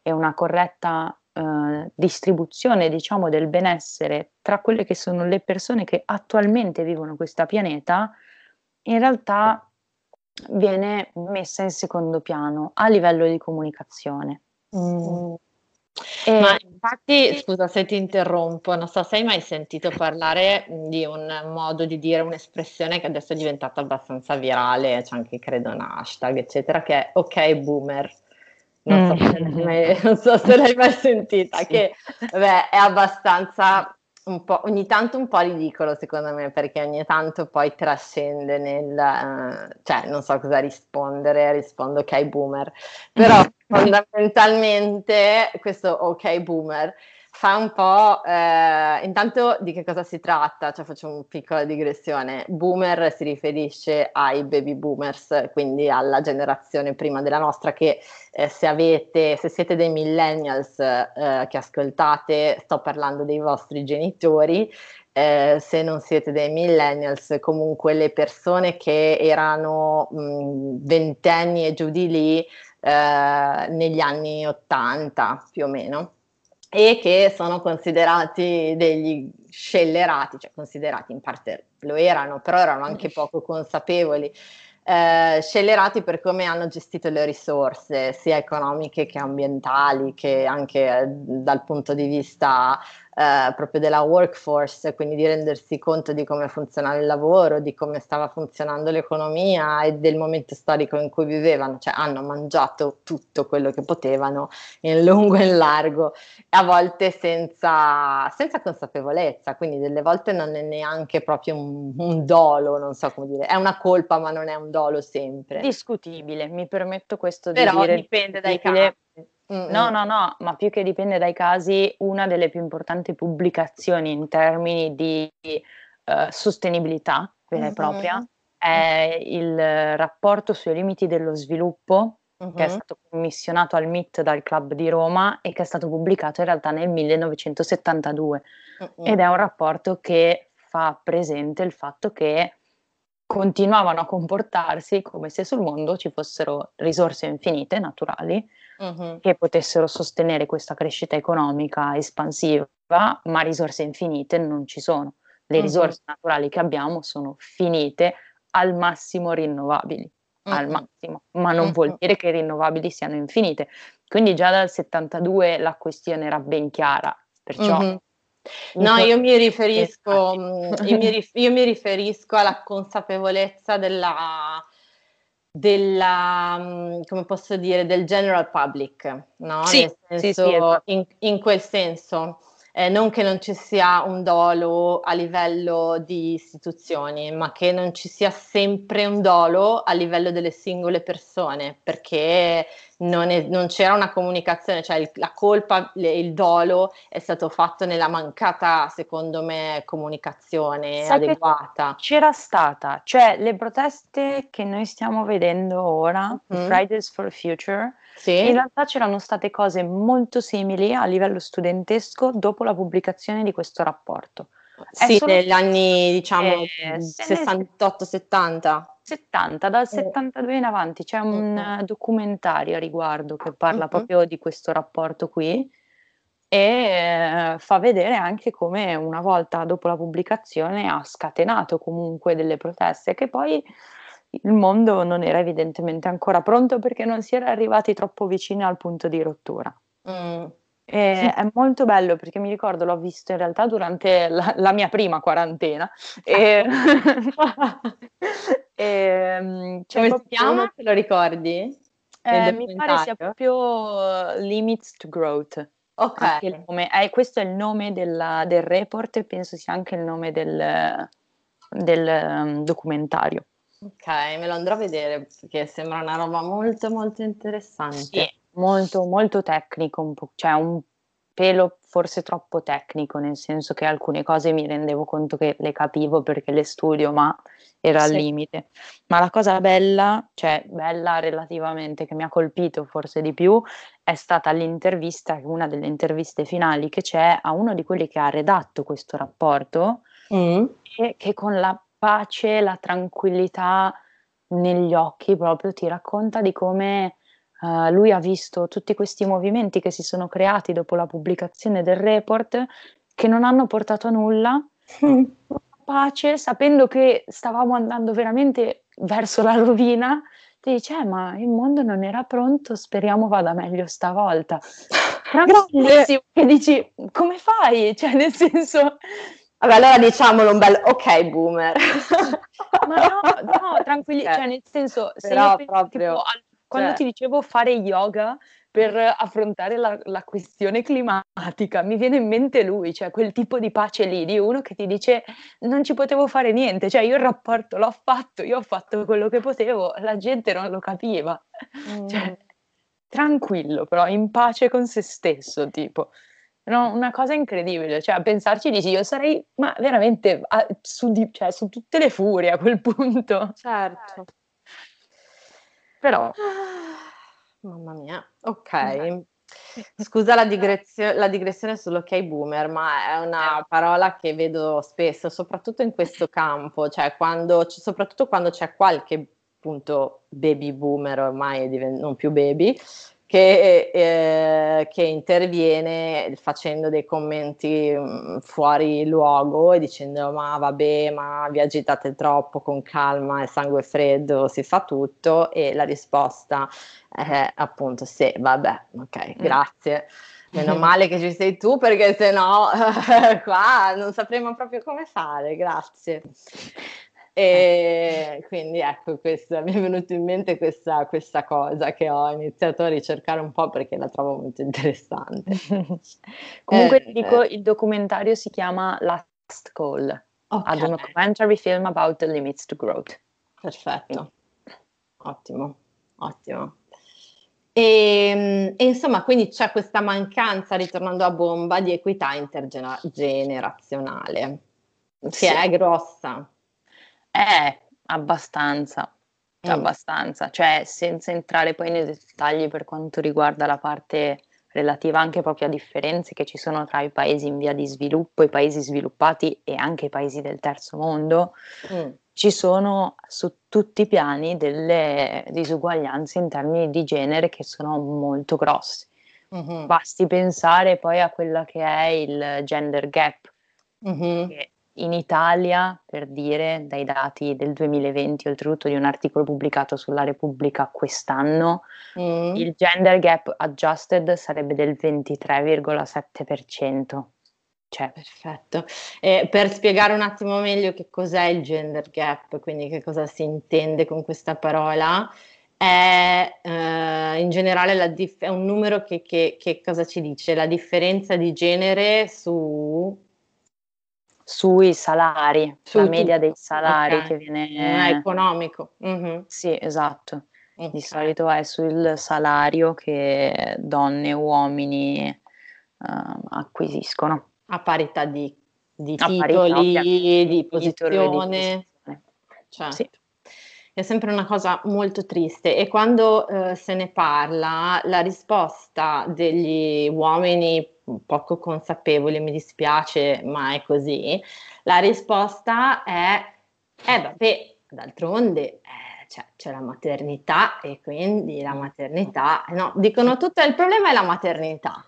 è una corretta eh, distribuzione, diciamo, del benessere tra quelle che sono le persone che attualmente vivono questo pianeta, in realtà viene messa in secondo piano a livello di comunicazione. Mm. Eh, Ma infatti, scusa se ti interrompo, non so se hai mai sentito parlare di un modo di dire, un'espressione che adesso è diventata abbastanza virale, c'è anche credo un hashtag eccetera, che è ok boomer, non so se l'hai mai, non so se l'hai mai sentita, sì. Che vabbè, è abbastanza un po', ogni tanto un po' ridicolo secondo me, perché ogni tanto poi trascende nel, uh, cioè non so cosa rispondere, rispondo ok boomer, però fondamentalmente questo ok boomer fa un po', eh, intanto di che cosa si tratta, cioè faccio una piccola digressione, boomer si riferisce ai baby boomers, quindi alla generazione prima della nostra, che eh, se avete, se siete dei millennials eh, che ascoltate, sto parlando dei vostri genitori, eh, se non siete dei millennials comunque le persone che erano mh, ventenni e giù di lì, Eh, negli anni ottanta più o meno, e che sono considerati degli scellerati, cioè considerati in parte lo erano, però erano anche poco consapevoli, eh, scellerati per come hanno gestito le risorse sia economiche che ambientali, che anche dal punto di vista eh, proprio della workforce, quindi di rendersi conto di come funzionava il lavoro, di come stava funzionando l'economia e del momento storico in cui vivevano, cioè hanno mangiato tutto quello che potevano in lungo e in largo, a volte senza, senza consapevolezza, quindi delle volte non è neanche proprio un, un dolo, non so come dire, è una colpa ma non è un dolo sempre. Discutibile, mi permetto questo di Però dire. Però dipende dai casi. Mm-mm. No, no, no, ma più che dipende dai casi, una delle più importanti pubblicazioni in termini di uh, sostenibilità vera mm-hmm. e propria è il rapporto sui limiti dello sviluppo, mm-hmm. che è stato commissionato al M I T dal Club di Roma e che è stato pubblicato in realtà nel millenovecentosettantadue mm-hmm. ed è un rapporto che fa presente il fatto che continuavano a comportarsi come se sul mondo ci fossero risorse infinite, naturali, Uh-huh. che potessero sostenere questa crescita economica espansiva, ma risorse infinite non ci sono. Le uh-huh. risorse naturali che abbiamo sono finite, al massimo rinnovabili, uh-huh. al massimo, ma non uh-huh. vuol dire che le rinnovabili siano infinite. Quindi già dal settantadue la questione era ben chiara, perciò... Uh-huh. No, io mi riferisco, io mi rif- io mi riferisco alla consapevolezza della... della, come posso dire, del general public, no? Sì, nel senso, sì, sì, esatto. in, in quel senso, eh, non che non ci sia un dolo a livello di istituzioni, ma che non ci sia sempre un dolo a livello delle singole persone, perché non, è, non c'era una comunicazione, cioè il, la colpa, le, il dolo è stato fatto nella mancata, secondo me, comunicazione Sai adeguata. C'era stata, cioè le proteste che noi stiamo vedendo ora, mm-hmm. Fridays for Future, sì. in realtà c'erano state cose molto simili a livello studentesco dopo la pubblicazione di questo rapporto. È sì, solo... negli anni diciamo eh, sessantotto settanta. settanta, dal settantadue in avanti c'è un mm-hmm. documentario a riguardo che parla mm-hmm. proprio di questo rapporto qui e eh, fa vedere anche come una volta dopo la pubblicazione ha scatenato comunque delle proteste che poi il mondo non era evidentemente ancora pronto perché non si era arrivati troppo vicini al punto di rottura. Mm. E sì. È molto bello perché mi ricordo, l'ho visto in realtà durante la, la mia prima quarantena. E, e, cioè, come si chiama? Te lo ricordi? Eh, mi pare sia proprio Limits to Growth. Ok. Il nome, eh, questo è il nome della, del report e penso sia anche il nome del, del um, documentario. Ok, me lo andrò a vedere perché sembra una roba molto molto interessante. Sì. Molto, molto tecnico, un po', cioè un pelo forse troppo tecnico, nel senso che alcune cose mi rendevo conto che le capivo perché le studio, ma era sì. al limite. Ma la cosa bella, cioè bella relativamente, che mi ha colpito forse di più, è stata l'intervista, una delle interviste finali che c'è a uno di quelli che ha redatto questo rapporto, mm. e che con la pace, la tranquillità negli occhi proprio ti racconta di come... Uh, lui ha visto tutti questi movimenti che si sono creati dopo la pubblicazione del report che non hanno portato a nulla, mm. pace, sapendo che stavamo andando veramente verso la rovina, ti dice eh, ma il mondo non era pronto, speriamo vada meglio stavolta. Bellissimo, che dici come fai? Cioè nel senso… Vabbè, allora diciamolo un bel ok boomer. Ma no, no tranquilli, eh, cioè nel senso… Se però penso, proprio… Tipo, quando cioè. ti dicevo fare yoga per affrontare la, la questione climatica, mi viene in mente lui, cioè quel tipo di pace lì, di uno che ti dice non ci potevo fare niente, cioè io il rapporto l'ho fatto, io ho fatto quello che potevo, la gente non lo capiva. Mm. Cioè, tranquillo però, in pace con se stesso, tipo. No, una cosa incredibile, cioè a pensarci dici io sarei ma veramente a, su, di, cioè, su tutte le furie a quel punto. Certo. Però, mamma mia, ok, scusa la, digrezio- la digressione sull'ok boomer, ma è una parola che vedo spesso, soprattutto in questo campo, cioè quando, soprattutto quando c'è qualche appunto baby boomer, ormai divent- non più baby, che, eh, che interviene facendo dei commenti mh, fuori luogo e dicendo ma vabbè, ma vi agitate troppo, con calma, è sangue freddo, si fa tutto, e la risposta è appunto sì, vabbè, ok, grazie, meno male che ci sei tu perché sennò qua non sapremo proprio come fare, grazie. E quindi ecco, questa, mi è venuto in mente questa, questa cosa che ho iniziato a ricercare un po' perché la trovo molto interessante. Comunque eh, ti dico, il documentario si chiama Last Call, okay. A documentary film about the limits to growth. Perfetto, ottimo, ottimo. E, e insomma, quindi c'è questa mancanza, ritornando a bomba, di equità intergenerazionale, che sì. è grossa. Eh, abbastanza, mm. abbastanza, cioè senza entrare poi nei dettagli per quanto riguarda la parte relativa anche proprio a differenze che ci sono tra i paesi in via di sviluppo, i paesi sviluppati e anche i paesi del terzo mondo, mm. ci sono su tutti i piani delle disuguaglianze in termini di genere che sono molto grossi, mm-hmm. basti pensare poi a quella che è il gender gap, mm-hmm. che in Italia, per dire, dai dati del duemilaventi, oltretutto di un articolo pubblicato sulla Repubblica quest'anno, mm. il gender gap adjusted sarebbe del ventitré virgola sette per cento. Cioè. Perfetto. Eh, per spiegare un attimo meglio che cos'è il gender gap, quindi che cosa si intende con questa parola, è eh, in generale la dif- è un numero che, che, che cosa ci dice? La differenza di genere su, sui salari, su la tutto. media dei salari, okay, che viene... È economico. Mm-hmm. Sì, esatto. Okay. Di solito è sul salario che donne e uomini eh, acquisiscono. A parità di, di a titoli, parità, di posizione. Certo. Sì. È sempre una cosa molto triste, e quando eh, se ne parla la risposta degli uomini poco consapevoli, mi dispiace ma è così, la risposta è eh vabbè, d'altronde eh, cioè, c'è la maternità e quindi la maternità, no, dicono tutto il problema è la maternità,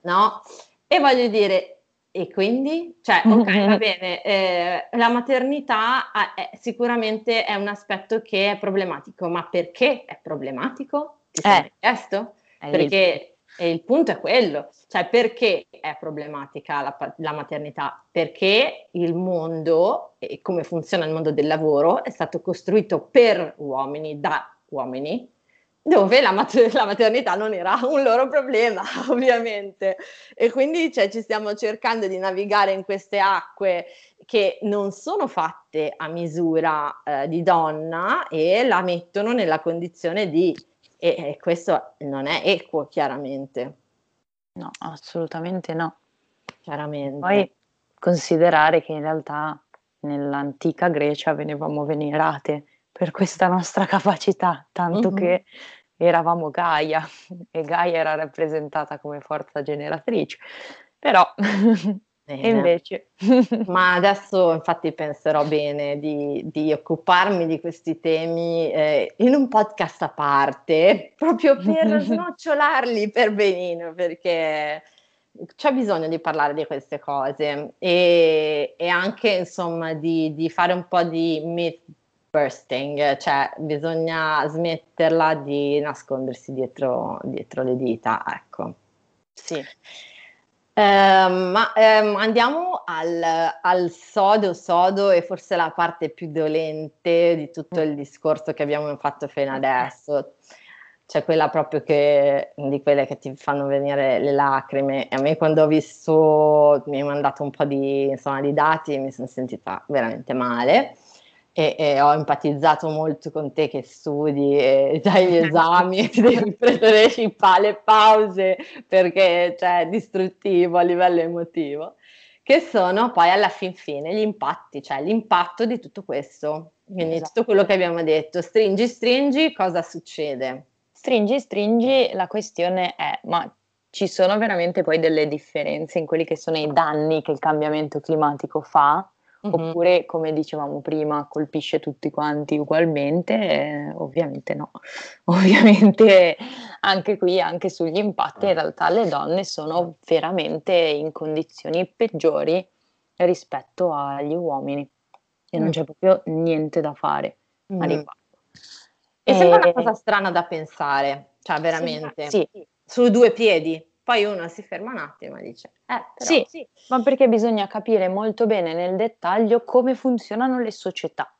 no? E voglio dire, e quindi? Cioè, ok, va bene, eh, la maternità è, sicuramente è un aspetto che è problematico, ma perché è problematico? Ti sei chiesto? Eh, perché il... il punto è quello, cioè perché è problematica la, la maternità? Perché il mondo, e come funziona il mondo del lavoro, è stato costruito per uomini, da uomini, dove la, mater- la maternità non era un loro problema, ovviamente, e quindi cioè, ci stiamo cercando di navigare in queste acque che non sono fatte a misura eh, di donna e la mettono nella condizione di, e, e questo non è equo, chiaramente. No, assolutamente no. Chiaramente. Poi considerare che in realtà nell'antica Grecia venivamo venerate per questa nostra capacità, tanto mm-hmm. che eravamo Gaia, e Gaia era rappresentata come forza generatrice, però e invece ma adesso infatti penserò bene di, di occuparmi di questi temi eh, in un podcast a parte, proprio per snocciolarli per benino, perché c'è bisogno di parlare di queste cose e, e anche insomma di, di fare un po' di mit- bursting, cioè bisogna smetterla di nascondersi dietro, dietro le dita, ecco. Sì. Ehm, ma ehm, andiamo al, al sodo sodo e forse la parte più dolente di tutto il discorso che abbiamo fatto fino adesso, cioè quella proprio che, di quelle che ti fanno venire le lacrime. E a me quando ho visto, mi hai mandato un po' di, insomma, di dati, mi sono sentita veramente male. E, e ho empatizzato molto con te che studi e dai gli esami e ti devi prendere le pause perché cioè, è distruttivo a livello emotivo, che sono poi alla fin fine gli impatti, cioè l'impatto di tutto questo, quindi esatto. Tutto quello che abbiamo detto, stringi stringi, cosa succede? Stringi stringi, la questione è, ma ci sono veramente poi delle differenze in quelli che sono i danni che il cambiamento climatico fa? Mm-hmm. Oppure, come dicevamo prima, colpisce tutti quanti ugualmente? Eh, ovviamente no. Ovviamente anche qui, anche sugli impatti, in realtà le donne sono veramente in condizioni peggiori rispetto agli uomini e mm-hmm. non c'è proprio niente da fare mm-hmm. a riguardo. E, e sembra una cosa strana da pensare, cioè veramente, sì, sì. Su due piedi. Poi uno si ferma un attimo e dice, eh, però, sì, sì, ma perché bisogna capire molto bene nel dettaglio come funzionano le società,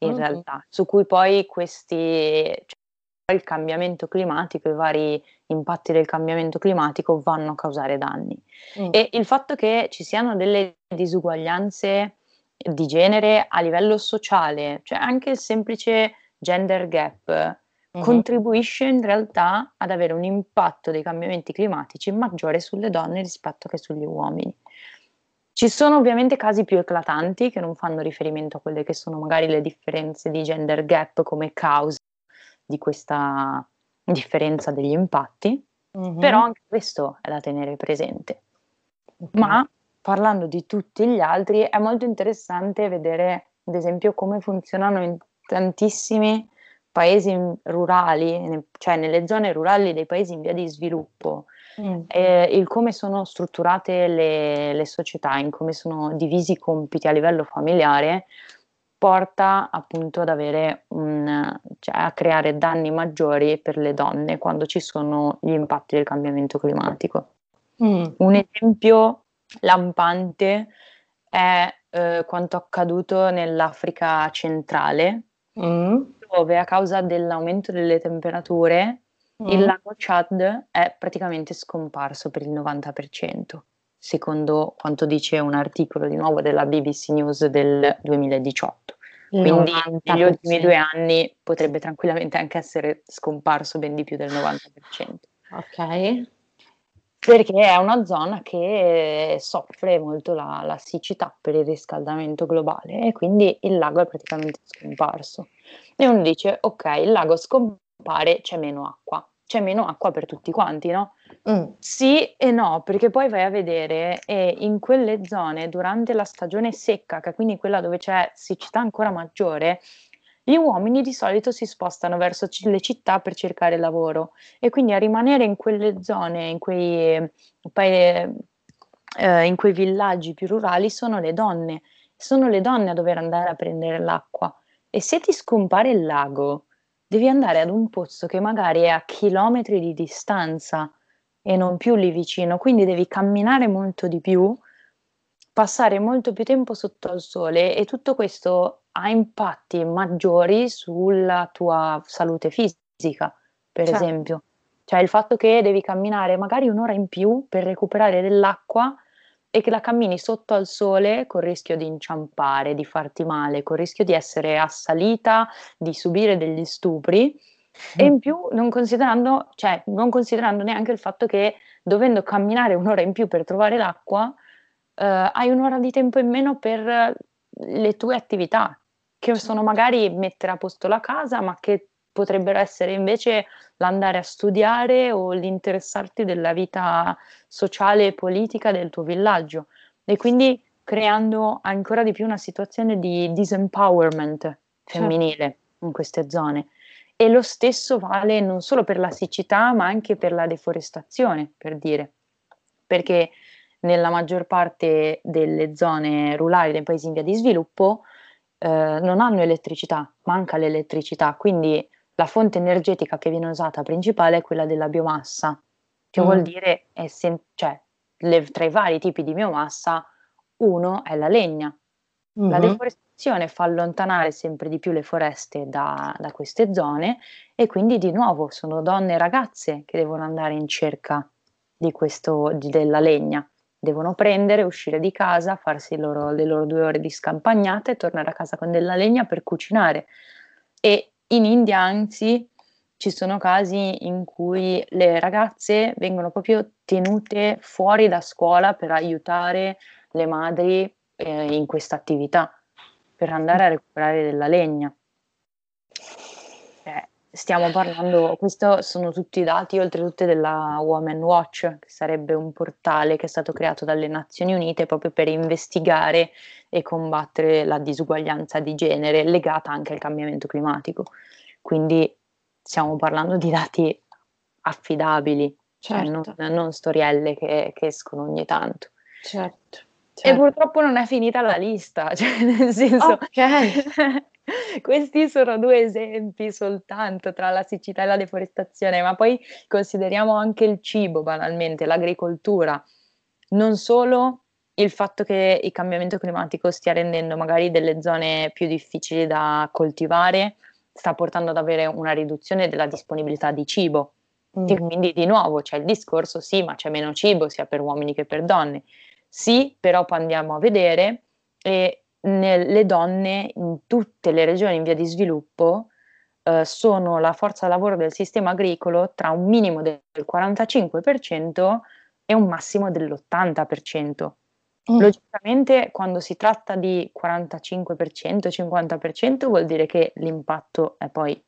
in mm-hmm. realtà, su cui poi questi, cioè, il cambiamento climatico, i vari impatti del cambiamento climatico vanno a causare danni. Mm. E il fatto che ci siano delle disuguaglianze di genere a livello sociale, cioè anche il semplice gender gap, Mm-hmm. contribuisce in realtà ad avere un impatto dei cambiamenti climatici maggiore sulle donne rispetto che sugli uomini. Ci sono ovviamente casi più eclatanti che non fanno riferimento a quelle che sono magari le differenze di gender gap come causa di questa differenza degli impatti, mm-hmm. però anche questo è da tenere presente. Okay. Ma parlando di tutti gli altri è molto interessante vedere ad esempio come funzionano in tantissimi paesi rurali, cioè nelle zone rurali dei paesi in via di sviluppo, mm. eh, il come sono strutturate le, le società, in come sono divisi i compiti a livello familiare, porta appunto ad avere un, cioè a creare danni maggiori per le donne quando ci sono gli impatti del cambiamento climatico. Mm. Un esempio lampante è eh, quanto accaduto nell'Africa centrale. Mm. piove a causa dell'aumento delle temperature, mm. il lago Chad è praticamente scomparso per il novanta per cento, secondo quanto dice un articolo di nuovo della B B C News del duemiladiciotto. Quindi negli ultimi due anni potrebbe tranquillamente anche essere scomparso ben di più del novanta per cento. Ok. Perché è una zona che soffre molto la, la siccità per il riscaldamento globale e quindi il lago è praticamente scomparso. E uno dice, ok, il lago scompare, c'è meno acqua. C'è meno acqua per tutti quanti, no? Mm. Sì e no, perché poi vai a vedere e in quelle zone durante la stagione secca, che quindi quella dove c'è siccità ancora maggiore, gli uomini di solito si spostano verso le città per cercare lavoro e quindi a rimanere in quelle zone, in quei, eh, in quei villaggi più rurali sono le donne, sono le donne a dover andare a prendere l'acqua. E se ti scompare il lago, devi andare ad un pozzo che magari è a chilometri di distanza e non più lì vicino, quindi devi camminare molto di più, passare molto più tempo sotto al sole e tutto questo ha impatti maggiori sulla tua salute fisica, per cioè. esempio. Cioè il fatto che devi camminare magari un'ora in più per recuperare dell'acqua e che la cammini sotto al sole col rischio di inciampare, di farti male, col rischio di essere assalita, di subire degli stupri. E in più non considerando, cioè, non considerando neanche il fatto che dovendo camminare un'ora in più per trovare l'acqua, eh, hai un'ora di tempo in meno per le tue attività, che sono magari mettere a posto la casa, ma che potrebbero essere invece l'andare a studiare o l'interessarti della vita sociale e politica del tuo villaggio. E quindi creando ancora di più una situazione di disempowerment femminile certo. in queste zone. E lo stesso vale non solo per la siccità, ma anche per la deforestazione, per dire. Perché nella maggior parte delle zone rurali dei paesi in via di sviluppo eh, non hanno elettricità, manca l'elettricità. Quindi la fonte energetica che viene usata principale è quella della biomassa, che mm. vuol dire, è sen- cioè, le, tra i vari tipi di biomassa, uno è la legna. Mm-hmm. La deforestazione fa allontanare sempre di più le foreste da, da queste zone e quindi di nuovo sono donne e ragazze che devono andare in cerca di questo, di, della legna, devono prendere, uscire di casa, farsi il loro, le loro due ore di scampagnata e tornare a casa con della legna per cucinare. E in India anzi ci sono casi in cui le ragazze vengono proprio tenute fuori da scuola per aiutare le madri in questa attività per andare a recuperare della legna. Eh, stiamo parlando, questi sono tutti dati oltretutto della Women Watch, che sarebbe un portale che è stato creato dalle Nazioni Unite proprio per investigare e combattere la disuguaglianza di genere legata anche al cambiamento climatico. Quindi stiamo parlando di dati affidabili, certo. cioè non, non storielle che, che escono ogni tanto. Certo. Certo. E purtroppo non è finita la lista, cioè nel senso okay. questi sono due esempi soltanto tra la siccità e la deforestazione, ma poi consideriamo anche il cibo banalmente, l'agricoltura, non solo il fatto che il cambiamento climatico stia rendendo magari delle zone più difficili da coltivare, sta portando ad avere una riduzione della disponibilità di cibo, mm. e quindi di nuovo c'è il discorso sì ma c'è meno cibo sia per uomini che per donne. Sì, però poi andiamo a vedere e nel, le donne in tutte le regioni in via di sviluppo eh, sono la forza lavoro del sistema agricolo tra un minimo del quarantacinque per cento e un massimo dell'ottanta per cento. Mm. Logicamente quando si tratta di quarantacinque per cento, cinquanta per cento vuol dire che l'impatto è poi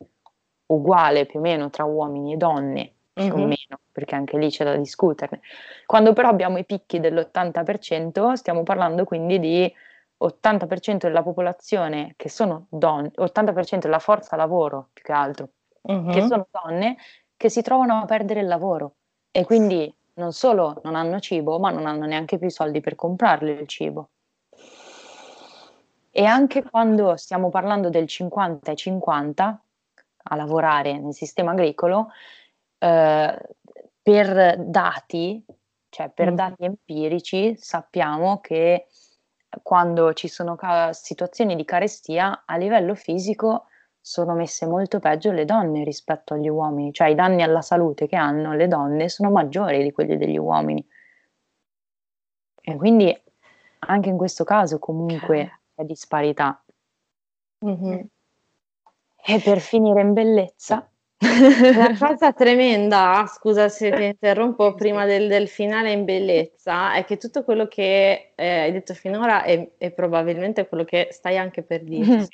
uguale più o meno tra uomini e donne. Più o meno, perché anche lì c'è da discuterne. Quando però abbiamo i picchi dell'ottanta per cento, stiamo parlando quindi di ottanta per cento della popolazione che sono donne, ottanta per cento della forza lavoro più che altro, uh-huh. che sono donne che si trovano a perdere il lavoro e quindi non solo non hanno cibo, ma non hanno neanche più i soldi per comprarle il cibo. E anche quando stiamo parlando del cinquanta e cinquanta a lavorare nel sistema agricolo, Uh, per dati, cioè per mm. dati empirici, sappiamo che quando ci sono ca- situazioni di carestia a livello fisico sono messe molto peggio le donne rispetto agli uomini, cioè i danni alla salute che hanno le donne sono maggiori di quelli degli uomini. E quindi anche in questo caso comunque c'è disparità. Mm-hmm. E per finire in bellezza, la cosa tremenda, scusa se ti interrompo prima del, del finale in bellezza, è che tutto quello che eh, hai detto finora è, è probabilmente quello che stai anche per dire,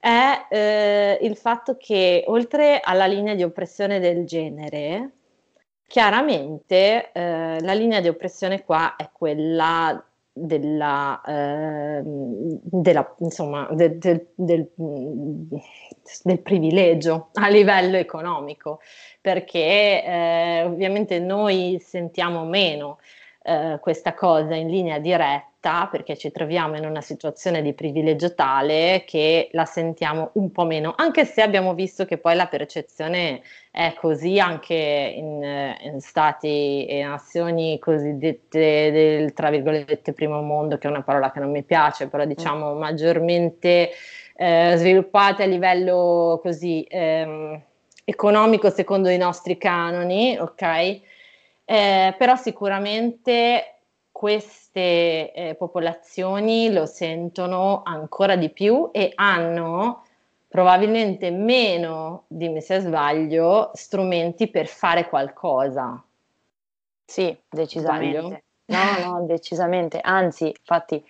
è eh, il fatto che oltre alla linea di oppressione del genere, chiaramente eh, la linea di oppressione qua è quella della, eh, della insomma de, de, del, del privilegio a livello economico, perché eh, ovviamente noi sentiamo meno eh, questa cosa in linea diretta, perché ci troviamo in una situazione di privilegio tale che la sentiamo un po' meno, anche se abbiamo visto che poi la percezione è così anche in, in stati e nazioni cosiddette del, tra virgolette, primo mondo, che è una parola che non mi piace, però diciamo maggiormente eh, sviluppate a livello così ehm, economico secondo i nostri canoni, ok? Eh, però sicuramente queste eh, popolazioni lo sentono ancora di più e hanno probabilmente meno, dimmi se sbaglio, strumenti per fare qualcosa. Sì, decisamente. Sbaglio? No, no, decisamente. Anzi, infatti,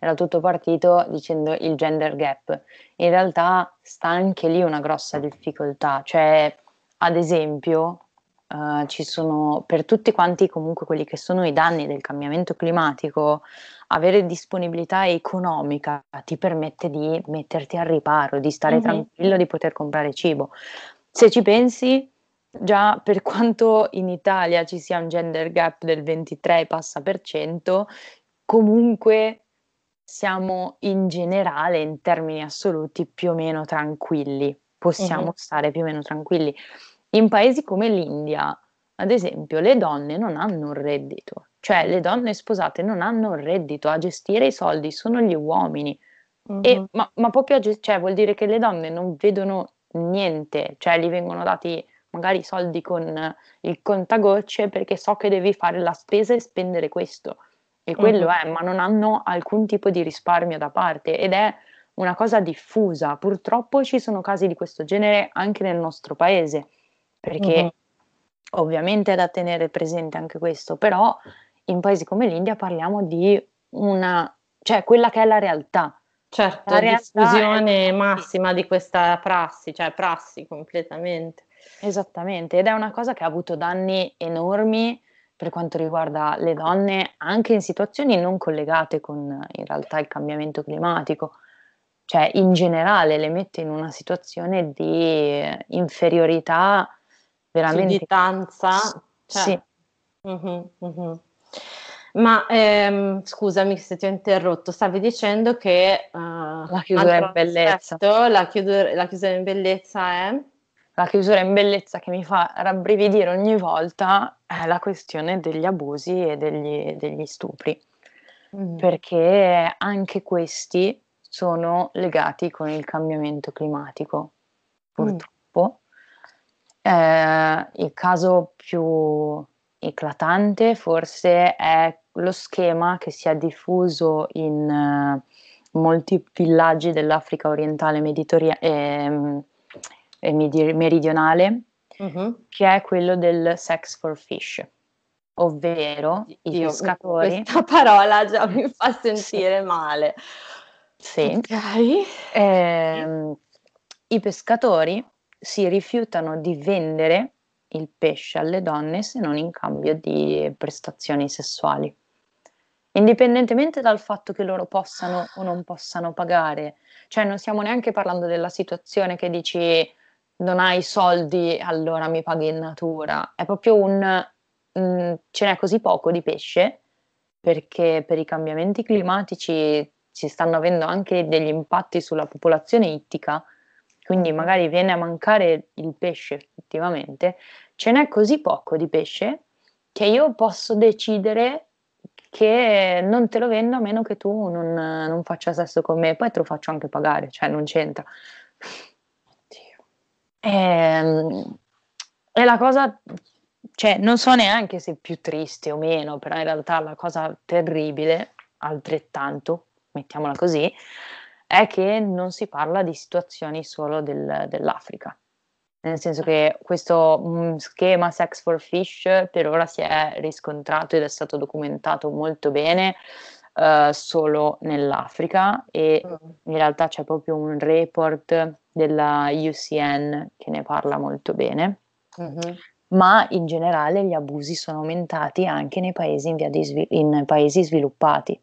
era tutto partito dicendo il gender gap. In realtà sta anche lì una grossa difficoltà. Cioè, ad esempio, eh, ci sono, per tutti quanti comunque quelli che sono i danni del cambiamento climatico, avere disponibilità economica ti permette di metterti al riparo, di stare mm-hmm. tranquillo, di poter comprare cibo. Se ci pensi, già per quanto in Italia ci sia un gender gap del ventitré e passa per cento, comunque siamo in generale, in termini assoluti, più o meno tranquilli. Possiamo mm-hmm. stare più o meno tranquilli. In paesi come l'India, ad esempio, le donne non hanno un reddito. Cioè le donne sposate non hanno un reddito, a gestire i soldi sono gli uomini. Uh-huh. E, ma, ma proprio a gest- cioè, vuol dire che le donne non vedono niente, cioè gli vengono dati magari i soldi con il contagocce, perché so che devi fare la spesa e spendere questo. E quello uh-huh. è, ma non hanno alcun tipo di risparmio da parte, ed è una cosa diffusa. Purtroppo ci sono casi di questo genere anche nel nostro paese, perché uh-huh. ovviamente è da tenere presente anche questo, però in paesi come l'India parliamo di una, cioè quella che è la realtà. Certo, la diffusione è massima di questa prassi, cioè prassi completamente. Esattamente, ed è una cosa che ha avuto danni enormi per quanto riguarda le donne, anche in situazioni non collegate con in realtà il cambiamento climatico. Cioè in generale le mette in una situazione di inferiorità veramente. Sudditanza. Cioè. Sì. Mm-hmm, mm-hmm. Ma ehm, scusami se ti ho interrotto, stavi dicendo che uh, la chiusura in bellezza aspetto, la, chiudura, la chiusura in bellezza è? La chiusura in bellezza che mi fa rabbrividire ogni volta è la questione degli abusi e degli, degli stupri, mm. perché anche questi sono legati con il cambiamento climatico, purtroppo. Mm. Eh, il caso più eclatante forse è lo schema che si è diffuso in eh, molti villaggi dell'Africa orientale meditoria- e, e meridionale, mm-hmm. che è quello del sex for fish, ovvero Dio, i pescatori. Questa parola già mi fa sentire sì. male. Sì. Okay. Eh, i pescatori si rifiutano di vendere il pesce alle donne se non in cambio di prestazioni sessuali, indipendentemente dal fatto che loro possano o non possano pagare. Cioè non stiamo neanche parlando della situazione che dici non hai soldi allora mi paghi in natura, è proprio un mh, ce n'è così poco di pesce, perché per i cambiamenti climatici ci stanno avendo anche degli impatti sulla popolazione ittica, quindi magari viene a mancare il pesce effettivamente, ce n'è così poco di pesce che io posso decidere che non te lo vendo a meno che tu non, non faccia sesso con me, poi te lo faccio anche pagare, cioè non c'entra. E, e la cosa, cioè non so neanche se più triste o meno, però in realtà la cosa terribile, altrettanto, mettiamola così, è che non si parla di situazioni solo del, dell'Africa. Nel senso che questo schema Sex for Fish per ora si è riscontrato ed è stato documentato molto bene uh, solo nell'Africa, e in realtà c'è proprio un report della I U C N che ne parla molto bene, mm-hmm. ma in generale gli abusi sono aumentati anche nei paesi, in via di svil- in paesi sviluppati.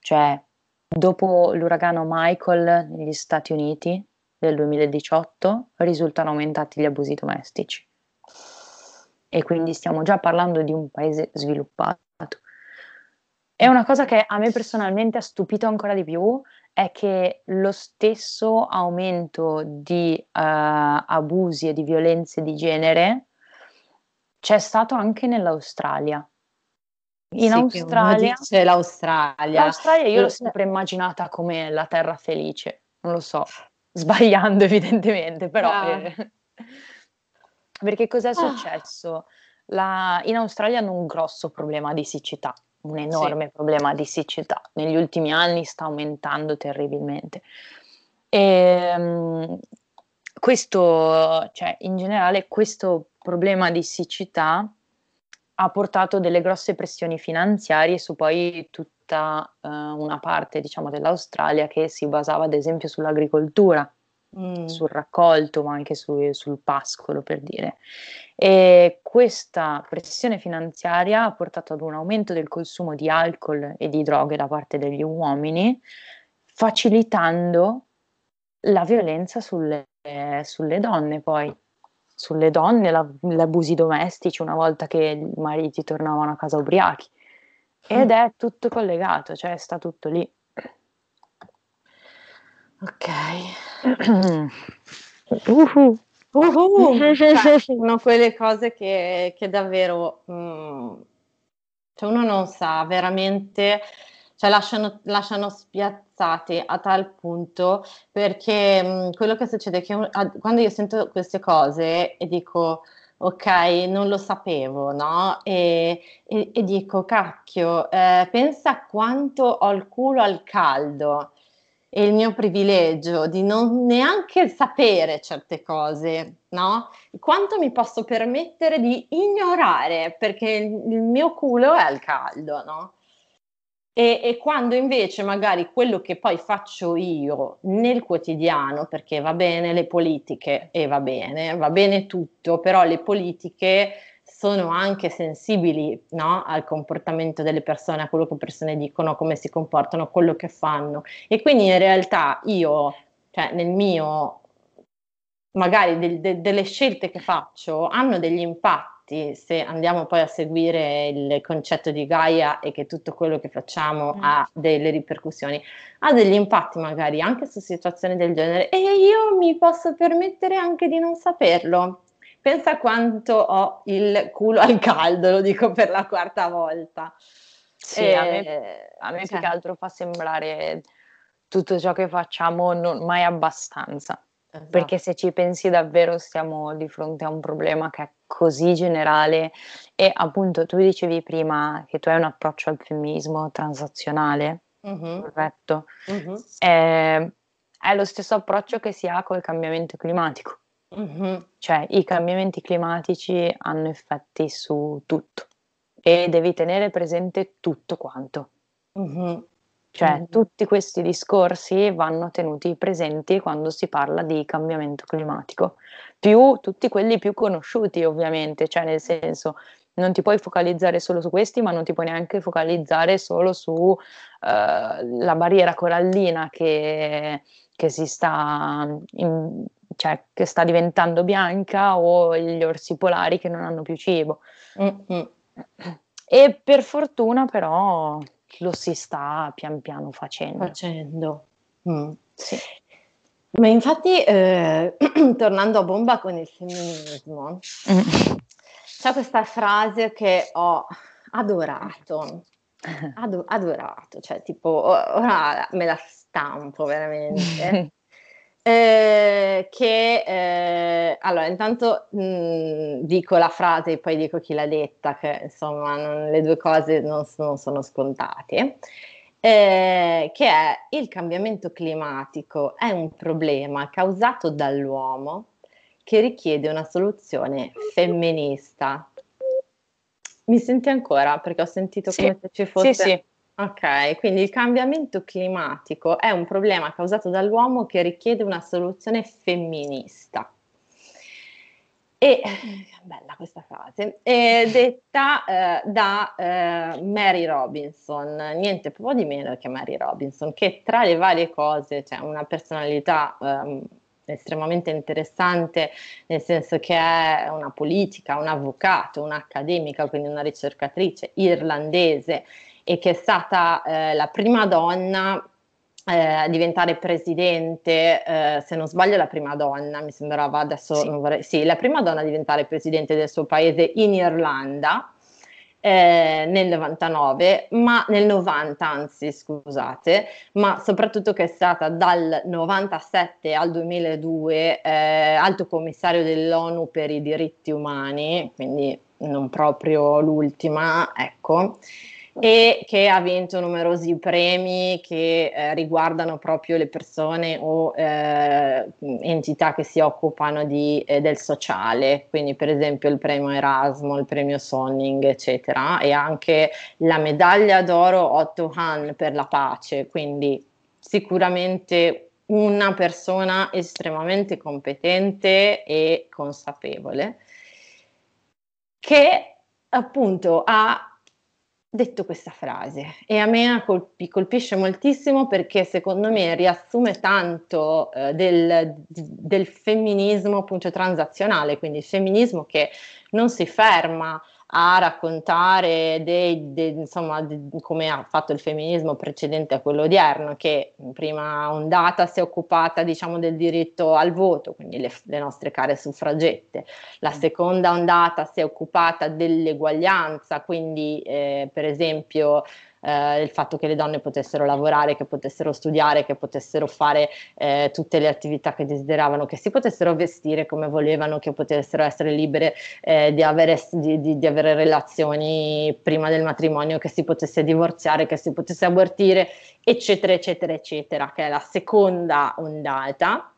Cioè, dopo l'uragano Michael negli Stati Uniti del duemiladiciotto risultano aumentati gli abusi domestici, e quindi stiamo già parlando di un paese sviluppato. È una cosa che a me personalmente ha stupito ancora di più, è che lo stesso aumento di uh, abusi e di violenze di genere c'è stato anche nell'Australia. In sì, Australia c'è l'Australia. L'Australia io l'ho sempre immaginata come la terra felice, non lo so. Sbagliando evidentemente, però ah. eh, perché cos'è successo? La, in Australia hanno un grosso problema di siccità, un enorme sì. problema di siccità, negli ultimi anni sta aumentando terribilmente, e questo, cioè in generale questo problema di siccità ha portato delle grosse pressioni finanziarie su poi tutta uh, una parte, diciamo, dell'Australia che si basava ad esempio sull'agricoltura, mm. sul raccolto, ma anche su, sul pascolo, per dire. E questa pressione finanziaria ha portato ad un aumento del consumo di alcol e di droghe da parte degli uomini, facilitando la violenza sulle, sulle donne poi. Sulle donne, la, gli abusi domestici, una volta che i mariti tornavano a casa ubriachi, ed è tutto collegato, cioè sta tutto lì. Ok. Uh-huh. Uh-huh. Cioè, sono quelle cose che, che davvero mm, cioè uno non sa veramente, cioè lasciano, lasciano spiazzati a tal punto, perché mh, quello che succede è che un, a, quando io sento queste cose e dico ok, non lo sapevo, no? E, e, e dico cacchio, eh, pensa quanto ho il culo al caldo e il mio privilegio di non neanche sapere certe cose, no? Quanto mi posso permettere di ignorare, perché il, il mio culo è al caldo, no? E, e quando invece magari quello che poi faccio io nel quotidiano, perché va bene le politiche e va bene, va bene tutto, però le politiche sono anche sensibili, no? Al comportamento delle persone, a quello che persone dicono, come si comportano, quello che fanno, e quindi in realtà io, cioè nel mio, magari de, de, delle scelte che faccio hanno degli impatti. Se andiamo poi a seguire il concetto di Gaia e che tutto quello che facciamo ha delle ripercussioni, ha degli impatti magari anche su situazioni del genere, e io mi posso permettere anche di non saperlo. Pensa quanto ho il culo al caldo, lo dico per la quarta volta. Sì, e, a me, a me cioè, più che altro fa sembrare tutto ciò che facciamo non mai abbastanza. Esatto. Perché se ci pensi davvero siamo di fronte a un problema che è così generale, e appunto tu dicevi prima che tu hai un approccio al femminismo transazionale, mm-hmm. corretto? Mm-hmm. È, è lo stesso approccio che si ha col cambiamento climatico, mm-hmm. cioè i cambiamenti climatici hanno effetti su tutto e devi tenere presente tutto quanto. Mm-hmm. Cioè mm-hmm. tutti questi discorsi vanno tenuti presenti quando si parla di cambiamento climatico, più tutti quelli più conosciuti ovviamente, cioè nel senso non ti puoi focalizzare solo su questi, ma non ti puoi neanche focalizzare solo su uh, la barriera corallina che, che si sta in, cioè che sta diventando bianca, o gli orsi polari che non hanno più cibo. Mm-hmm. E per fortuna però lo si sta pian piano facendo. Facendo. Mm. Sì. Ma infatti, eh, tornando a bomba con il femminismo, mm. c'è questa frase che ho adorato, Ado- adorato, cioè tipo ora me la stampo veramente, Eh, che eh, allora intanto mh, dico la frase e poi dico chi l'ha detta, che insomma non, le due cose non sono, sono scontate, eh, che è: il cambiamento climatico è un problema causato dall'uomo che richiede una soluzione femminista. Mi senti ancora? Perché ho sentito sì, come se ci fosse... Sì, sì. Ok, quindi il cambiamento climatico è un problema causato dall'uomo che richiede una soluzione femminista. E bella questa frase, è detta eh, da eh, Mary Robinson, niente proprio di meno che Mary Robinson, che tra le varie cose, cioè una personalità eh, estremamente interessante, nel senso che è una politica, un avvocato, un'accademica, quindi una ricercatrice irlandese, e che è stata eh, la prima donna eh, a diventare presidente, eh, se non sbaglio la prima donna, mi sembrava adesso, sì. Non vorrei, sì, la prima donna a diventare presidente del suo paese in Irlanda eh, nel novantanove, ma nel novanta anzi, scusate, ma soprattutto che è stata dal novantasette al duemiladue eh, alto commissario dell'ONU per i diritti umani, quindi non proprio l'ultima, ecco, e che ha vinto numerosi premi che eh, riguardano proprio le persone o eh, entità che si occupano di, eh, del sociale, quindi per esempio il premio Erasmo, il premio Sonning, eccetera, e anche la medaglia d'oro Otto Hahn per la pace, quindi sicuramente una persona estremamente competente e consapevole, che appunto ha detto questa frase, e a me colpi, colpisce moltissimo, perché secondo me riassume tanto eh, del, del femminismo appunto transazionale, quindi il femminismo che non si ferma a raccontare dei, dei, insomma, di, come ha fatto il femminismo precedente a quello odierno, che in prima ondata si è occupata, diciamo, del diritto al voto, quindi le, le nostre care suffragette, la seconda ondata si è occupata dell'eguaglianza, quindi eh, per esempio eh, il fatto che le donne potessero lavorare, che potessero studiare, che potessero fare eh, tutte le attività che desideravano, che si potessero vestire come volevano, che potessero essere libere eh, di avere, di, di, di avere relazioni prima del matrimonio, che si potesse divorziare, che si potesse abortire, eccetera eccetera eccetera, che è la seconda ondata.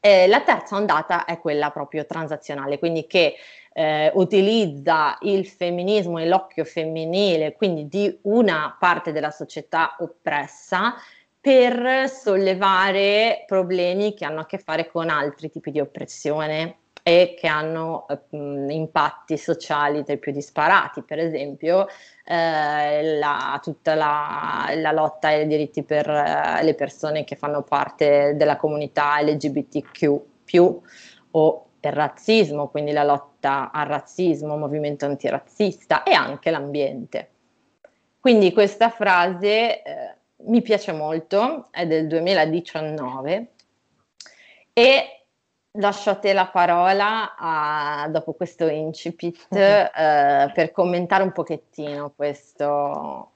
Eh, la terza ondata è quella proprio transazionale, quindi che eh, utilizza il femminismo e l'occhio femminile, quindi di una parte della società oppressa, per sollevare problemi che hanno a che fare con altri tipi di oppressione e che hanno mh, impatti sociali tra i più disparati, per esempio eh, la, tutta la, la lotta ai diritti per eh, le persone che fanno parte della comunità L G B T Q più, o per razzismo, quindi la lotta al razzismo, movimento antirazzista, e anche l'ambiente. Quindi questa frase eh, mi piace molto, è del duemiladiciannove, e lasciate la parola a, dopo questo incipit eh, per commentare un pochettino questo,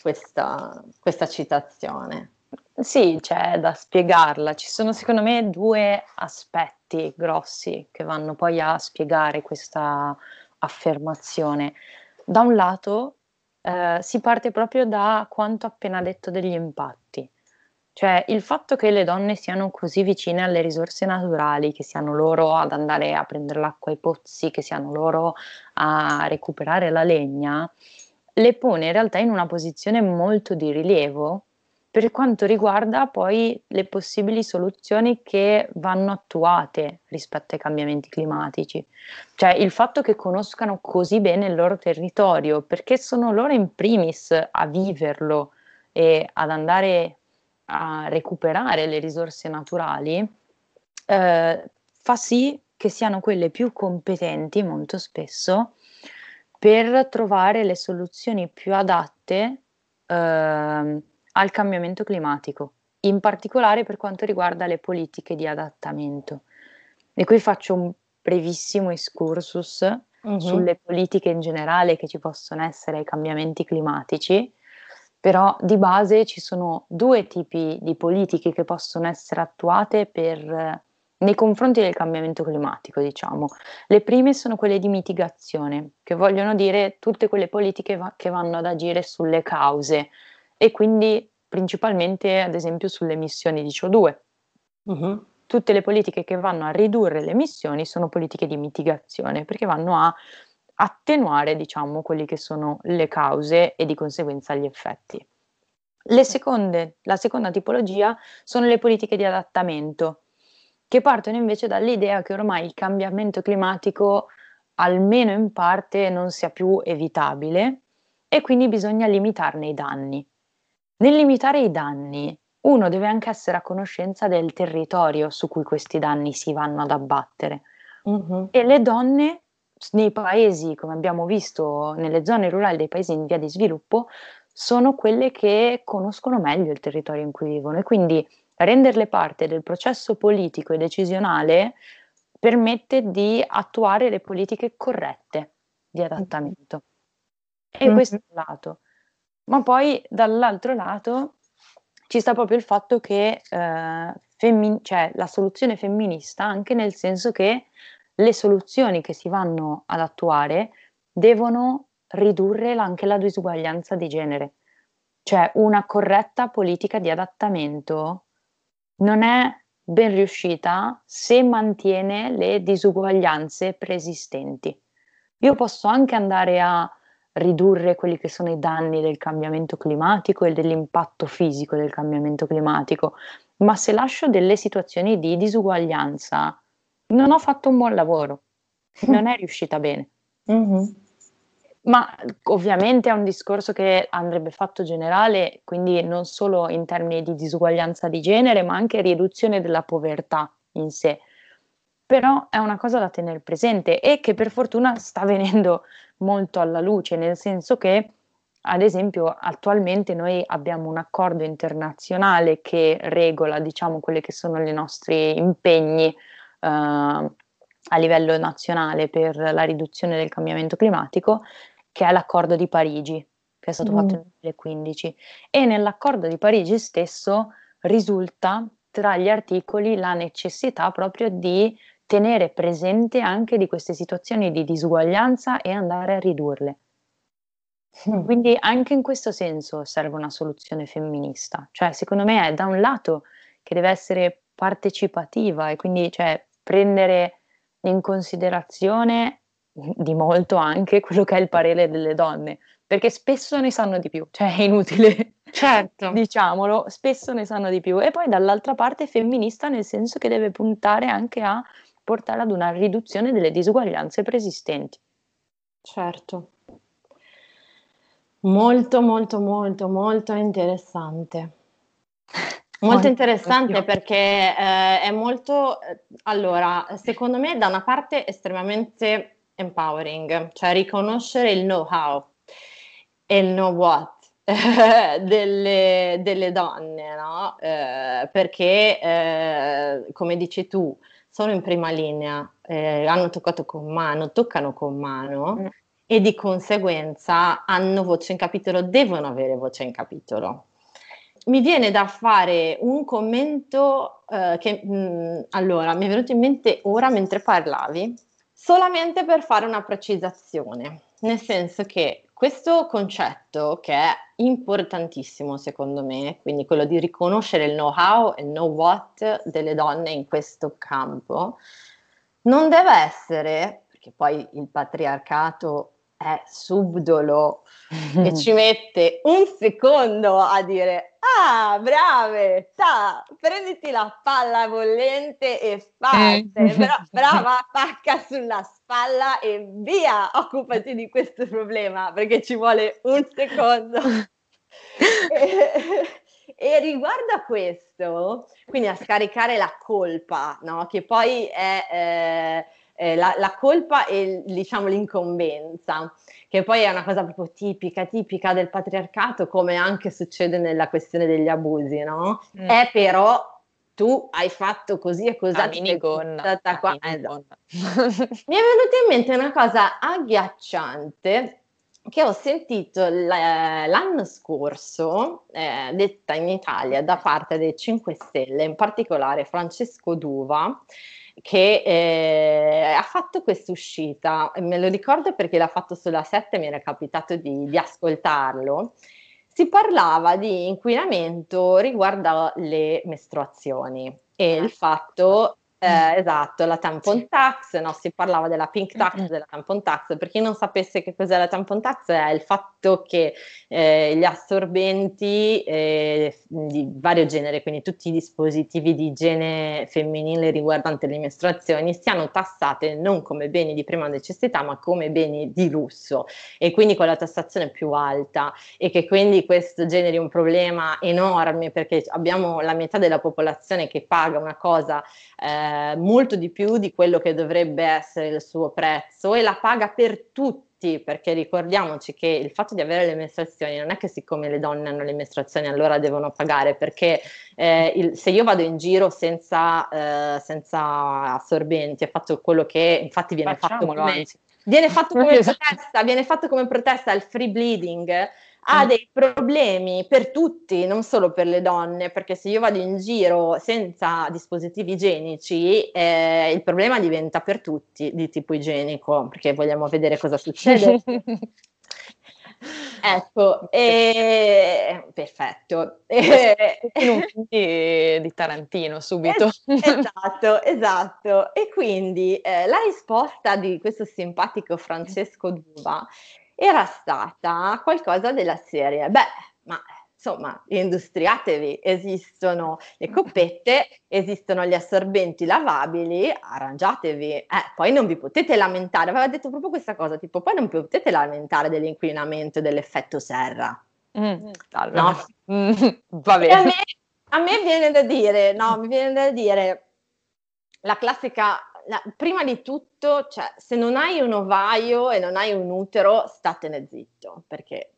questa, questa citazione. Sì, c'è da spiegarla. Ci sono secondo me due aspetti grossi che vanno poi a spiegare questa affermazione. Da un lato eh, si parte proprio da quanto appena detto degli impatti. Cioè il fatto che le donne siano così vicine alle risorse naturali, che siano loro ad andare a prendere l'acqua ai pozzi, che siano loro a recuperare la legna, le pone in realtà in una posizione molto di rilievo per quanto riguarda poi le possibili soluzioni che vanno attuate rispetto ai cambiamenti climatici. Cioè il fatto che conoscano così bene il loro territorio, perché sono loro in primis a viverlo e ad andare a recuperare le risorse naturali, eh, fa sì che siano quelle più competenti molto spesso per trovare le soluzioni più adatte eh, al cambiamento climatico, in particolare per quanto riguarda le politiche di adattamento. E qui faccio un brevissimo excursus uh-huh. sulle politiche in generale che ci possono essere ai cambiamenti climatici, però di base ci sono due tipi di politiche che possono essere attuate per, nei confronti del cambiamento climatico, diciamo. Le prime sono quelle di mitigazione, che vogliono dire tutte quelle politiche va- che vanno ad agire sulle cause, e quindi principalmente ad esempio sulle emissioni di C O due. Uh-huh. Tutte le politiche che vanno a ridurre le emissioni sono politiche di mitigazione, perché vanno a attenuare, diciamo, quelli che sono le cause e di conseguenza gli effetti. Le seconde, la seconda tipologia sono le politiche di adattamento, che partono invece dall'idea che ormai il cambiamento climatico, almeno in parte, non sia più evitabile e quindi bisogna limitarne i danni. Nel limitare i danni, uno deve anche essere a conoscenza del territorio su cui questi danni si vanno ad abbattere. Mm-hmm. E le donne nei paesi, come abbiamo visto, nelle zone rurali dei paesi in via di sviluppo, sono quelle che conoscono meglio il territorio in cui vivono, e quindi renderle parte del processo politico e decisionale permette di attuare le politiche corrette di adattamento. Mm-hmm. E questo è un lato. Ma poi dall'altro lato ci sta proprio il fatto che eh, femmin- cioè, la soluzione femminista, anche nel senso che le soluzioni che si vanno ad attuare devono ridurre anche la disuguaglianza di genere. Cioè, una corretta politica di adattamento non è ben riuscita se mantiene le disuguaglianze preesistenti. Io posso anche andare a ridurre quelli che sono i danni del cambiamento climatico e dell'impatto fisico del cambiamento climatico, ma se lascio delle situazioni di disuguaglianza non ho fatto un buon lavoro, non è riuscita bene. Mm-hmm. Ma ovviamente è un discorso che andrebbe fatto generale, quindi non solo in termini di disuguaglianza di genere, ma anche riduzione della povertà in sé. Però è una cosa da tenere presente e che per fortuna sta venendo molto alla luce, nel senso che, ad esempio, attualmente noi abbiamo un accordo internazionale che regola, diciamo, quelli che sono i nostri impegni eh, a livello nazionale per la riduzione del cambiamento climatico, che è l'accordo di Parigi, che è stato mm. fatto nel duemilaquindici, e nell'accordo di Parigi stesso risulta tra gli articoli la necessità proprio di tenere presente anche di queste situazioni di disuguaglianza e andare a ridurle. Quindi anche in questo senso serve una soluzione femminista, cioè secondo me è da un lato che deve essere partecipativa e quindi, cioè, prendere in considerazione di molto anche quello che è il parere delle donne, perché spesso ne sanno di più, cioè è inutile, certo, diciamolo, spesso ne sanno di più, e poi dall'altra parte femminista nel senso che deve puntare anche a portare ad una riduzione delle disuguaglianze preesistenti. Certo, molto molto molto molto interessante, molto interessante, perché eh, è molto, allora, secondo me da una parte estremamente empowering, cioè riconoscere il know-how e il know what delle, delle donne, no? Eh, perché eh, come dici tu, sono in prima linea, eh, hanno toccato con mano, toccano con mano mm. e di conseguenza hanno voce in capitolo, devono avere voce in capitolo. Mi viene da fare un commento eh, che mh, allora mi è venuto in mente ora mentre parlavi, solamente per fare una precisazione, nel senso che questo concetto, che è importantissimo secondo me, quindi quello di riconoscere il know-how e il know-what delle donne in questo campo, non deve essere, perché poi il patriarcato è subdolo e ci mette un secondo a dire ah brave, ta, prenditi la palla bollente e fai, bra- brava, attacca sulla spalla e via, occupati di questo problema, perché ci vuole un secondo. e, e riguarda questo, quindi a scaricare la colpa, no? Che poi è... Eh, Eh, la, la colpa e, diciamo, l'incombenza, che poi è una cosa proprio tipica tipica del patriarcato, come anche succede nella questione degli abusi, no? Mm. È però tu hai fatto così e cos'è stata qua. Eh, no. Mi è venuta in mente una cosa agghiacciante che ho sentito l'anno scorso, eh, detta in Italia da parte dei cinque Stelle, in particolare Francesco D'Uva, che eh, ha fatto questa uscita, me lo ricordo perché l'ha fatto sulla sette, mi era capitato di, di ascoltarlo. Si parlava di inquinamento riguardo alle mestruazioni e il fatto, eh, esatto, la tampon tax, no? Si parlava della pink tax, della tampon tax. Per chi non sapesse che cos'è la tampon tax, è il fatto che eh, gli assorbenti eh, di vario genere, quindi tutti i dispositivi di igiene femminile riguardanti le mestruazioni, siano tassate non come beni di prima necessità, ma come beni di lusso, e quindi con la tassazione più alta, e che quindi questo generi un problema enorme, perché abbiamo la metà della popolazione che paga una cosa eh, molto di più di quello che dovrebbe essere il suo prezzo, e la paga per tutti, perché ricordiamoci che il fatto di avere le mestruazioni non è che siccome le donne hanno le mestruazioni allora devono pagare, perché eh, il, se io vado in giro senza, eh, senza assorbenti, è fatto quello che infatti viene Facciamolo, fatto come, viene fatto come protesta, viene fatto come protesta al free bleeding, ha dei problemi per tutti, non solo per le donne, perché se io vado in giro senza dispositivi igienici, eh, il problema diventa per tutti di tipo igienico, perché vogliamo vedere cosa succede. Ecco, e... perfetto. In un film di Tarantino subito. Esatto, esatto. E quindi eh, la risposta di questo simpatico Francesco D'Uva era stata qualcosa della serie: beh, ma insomma, industriatevi, esistono le coppette, esistono gli assorbenti lavabili, arrangiatevi, eh, poi non vi potete lamentare. Aveva detto proprio questa cosa, tipo, poi non potete lamentare dell'inquinamento e dell'effetto serra. Mm. No? Mm. Va bene. A me, a me viene da dire, no, mi viene da dire, la classica... La, prima di tutto, cioè, se non hai un ovaio e non hai un utero, statene zitto, perché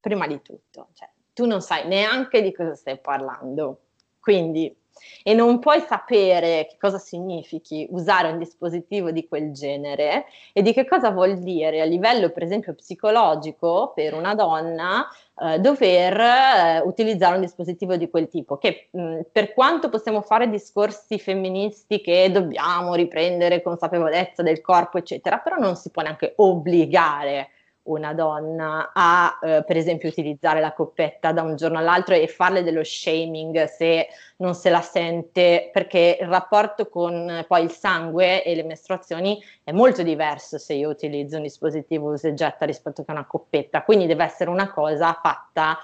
prima di tutto, cioè, tu non sai neanche di cosa stai parlando, quindi, e non puoi sapere che cosa significhi usare un dispositivo di quel genere e di che cosa vuol dire a livello, per esempio, psicologico per una donna eh, dover eh, utilizzare un dispositivo di quel tipo, che mh, per quanto possiamo fare discorsi femministi che dobbiamo riprendere consapevolezza del corpo eccetera, però non si può neanche obbligare una donna a eh, per esempio utilizzare la coppetta da un giorno all'altro e farle dello shaming se non se la sente, perché il rapporto con poi il sangue e le mestruazioni è molto diverso se io utilizzo un dispositivo usa e getta rispetto a una coppetta, quindi deve essere una cosa fatta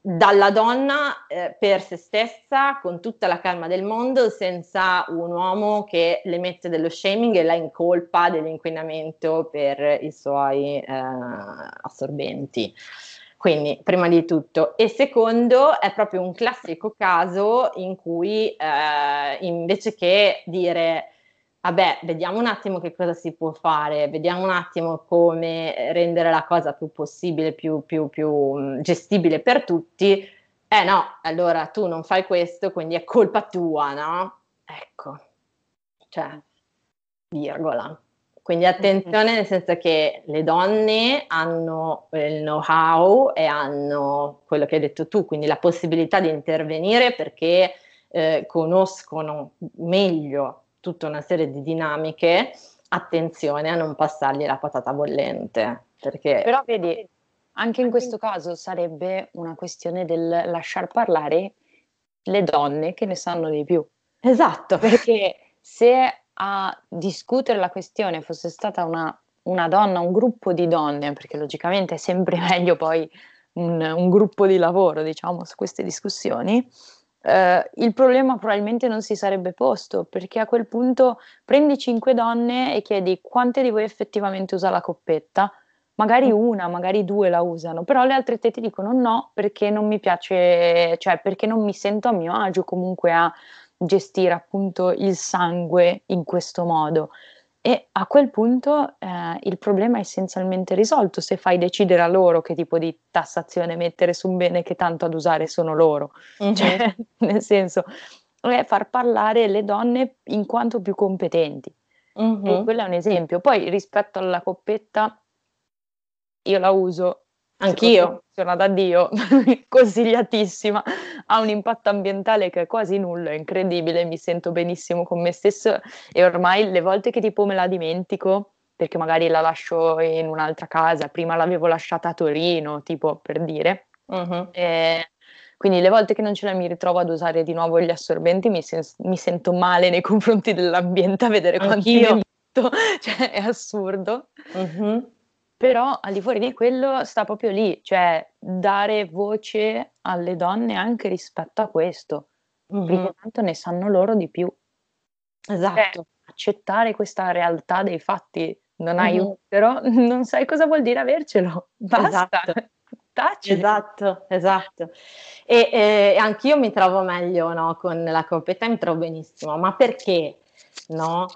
dalla donna eh, per se stessa, con tutta la calma del mondo, senza un uomo che le mette dello shaming e la incolpa dell'inquinamento per i suoi eh, assorbenti. Quindi, prima di tutto. E secondo, è proprio un classico caso in cui eh, invece che dire vabbè, vediamo un attimo che cosa si può fare, vediamo un attimo come rendere la cosa più possibile, più, più, più gestibile per tutti, eh no, allora tu non fai questo, quindi è colpa tua, no? Ecco, cioè, virgola. Quindi attenzione, nel senso che le donne hanno il know-how e hanno quello che hai detto tu, quindi la possibilità di intervenire perché eh, conoscono meglio tutta una serie di dinamiche, attenzione a non passargli la patata bollente, perché... Però vedi, anche in questo caso sarebbe una questione del lasciar parlare le donne che ne sanno di più. Esatto, perché se a discutere la questione fosse stata una, una donna, un gruppo di donne, perché logicamente è sempre meglio poi un, un gruppo di lavoro, diciamo, su queste discussioni, Uh, il problema probabilmente non si sarebbe posto, perché a quel punto prendi cinque donne e chiedi quante di voi effettivamente usa la coppetta, magari una, magari due la usano, però le altre te ti dicono no, perché non mi piace, cioè perché non mi sento a mio agio comunque a gestire appunto il sangue in questo modo. E a quel punto eh, il problema è essenzialmente risolto, se fai decidere a loro che tipo di tassazione mettere su un bene che tanto ad usare sono loro. Mm-hmm. Cioè, nel senso, è far parlare le donne in quanto più competenti. Mm-hmm. E quello è un esempio. Poi rispetto alla coppetta, io la uso, anch'io, sono da Dio, consigliatissima, ha un impatto ambientale che è quasi nullo, è incredibile, mi sento benissimo con me stesso e ormai le volte che tipo me la dimentico, perché magari la lascio in un'altra casa, prima l'avevo lasciata a Torino, tipo, per dire, uh-huh. e quindi le volte che non ce la mi ritrovo ad usare di nuovo gli assorbenti mi, sen- mi sento male nei confronti dell'ambiente a vedere quanti io, cioè è assurdo. Uh-huh. Però al di fuori di quello sta proprio lì, cioè dare voce alle donne anche rispetto a questo, mm-hmm. perché tanto ne sanno loro di più. Esatto. Eh, accettare questa realtà dei fatti, non mm-hmm. hai utero, non sai cosa vuol dire avercelo, basta, esatto. Taci. Esatto, esatto. E eh, anch'io mi trovo meglio, no? Con la coppetta mi trovo benissimo, ma perché? No?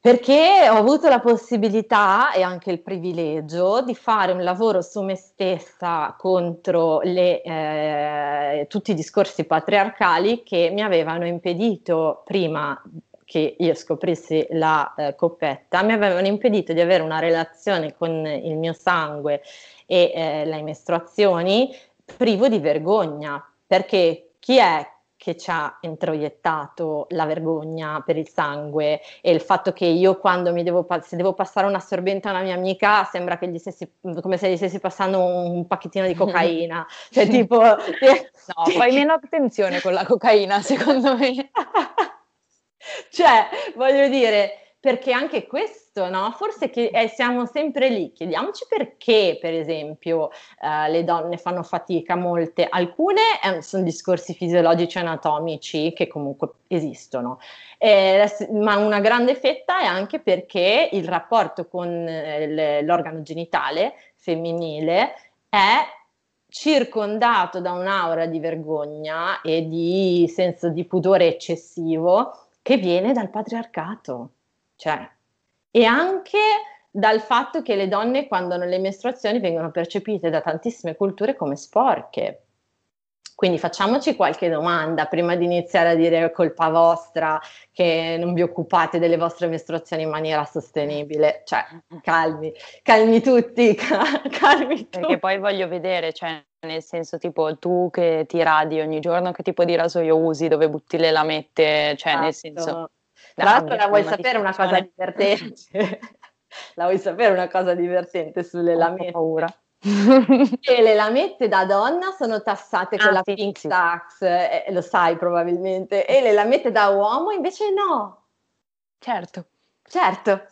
Perché ho avuto la possibilità e anche il privilegio di fare un lavoro su me stessa contro le, eh, tutti i discorsi patriarcali che mi avevano impedito, prima che io scoprissi la eh, coppetta, mi avevano impedito di avere una relazione con il mio sangue e eh, le mestruazioni privo di vergogna, perché chi è che ci ha introiettato la vergogna per il sangue e il fatto che io quando mi devo, se devo passare un assorbente a una mia amica sembra che gli stessi, come se gli stessi passando un pacchettino di cocaina, cioè tipo… No, fai meno attenzione con la cocaina secondo me. Cioè voglio dire, perché anche questo, no? Forse che eh, siamo sempre lì, chiediamoci perché per esempio eh, le donne fanno fatica molte, alcune eh, sono discorsi fisiologici e anatomici che comunque esistono, eh, ma una grande fetta è anche perché il rapporto con eh, l'organo genitale femminile è circondato da un'aura di vergogna e di senso di pudore eccessivo che viene dal patriarcato. Cioè, e anche dal fatto che le donne quando hanno le mestruazioni vengono percepite da tantissime culture come sporche. Quindi facciamoci qualche domanda prima di iniziare a dire è colpa vostra che non vi occupate delle vostre mestruazioni in maniera sostenibile. Cioè, calmi, calmi tutti, calmi tutti. Perché poi voglio vedere, cioè, nel senso tipo tu che ti radi ogni giorno, che tipo di rasoio usi, dove butti le lamette, cioè esatto. Nel senso… Tra l'altro la vuoi sapere una cosa divertente? La vuoi sapere una cosa divertente sulle lamette? Ho paura. E le lamette da donna sono tassate ah, con la sì, pink sì. tax, eh, lo sai probabilmente, e le lamette da uomo invece no. Certo. Certo,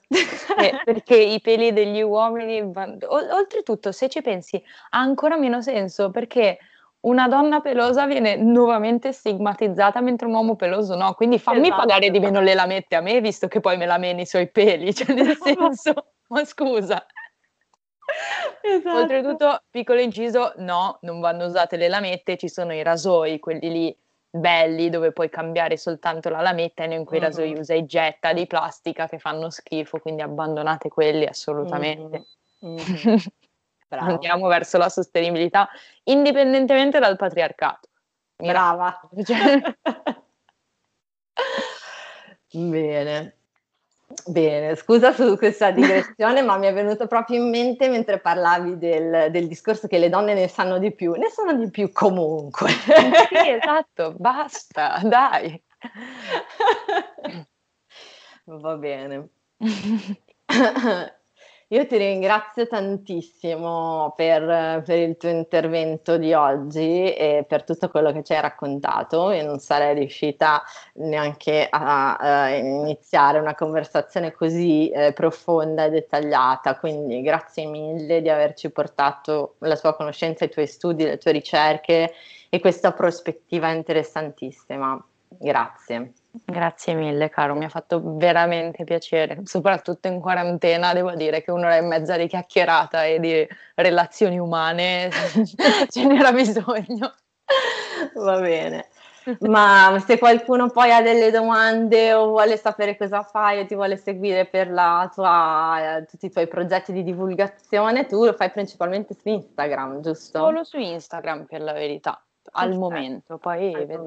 eh, perché i peli degli uomini, van... o- oltretutto se ci pensi ha ancora meno senso perché… Una donna pelosa viene nuovamente stigmatizzata mentre un uomo peloso no, quindi fammi esatto. pagare di meno le lamette a me visto che poi me la meni i suoi peli, cioè nel senso, ma scusa. Esatto. Oltretutto, piccolo inciso, no, non vanno usate le lamette, ci sono i rasoi, quelli lì belli dove puoi cambiare soltanto la lametta e non quei mm-hmm. rasoi usa e getta di plastica che fanno schifo, quindi abbandonate quelli assolutamente. Mm-hmm. Mm-hmm. Bravo. Andiamo verso la sostenibilità indipendentemente dal patriarcato. Brava. Bene, bene, scusa su questa digressione ma mi è venuto proprio in mente mentre parlavi del, del discorso che le donne ne sanno di più, ne sanno di più comunque. Sì, esatto, basta, dai. Va bene. Io ti ringrazio tantissimo per, per il tuo intervento di oggi e per tutto quello che ci hai raccontato. Io non sarei riuscita neanche a, a iniziare una conversazione così eh, profonda e dettagliata, quindi grazie mille di averci portato la tua conoscenza, i tuoi studi, le tue ricerche e questa prospettiva interessantissima. Grazie. Grazie mille caro, mi ha fatto veramente piacere, soprattutto in quarantena devo dire che un'ora e mezza di chiacchierata e di relazioni umane ce n'era bisogno. Va bene, ma se qualcuno poi ha delle domande o vuole sapere cosa fai o ti vuole seguire per la tua, tutti i tuoi progetti di divulgazione, tu lo fai principalmente su Instagram, giusto? Solo su Instagram per la verità, al sì, momento, poi al vedremo.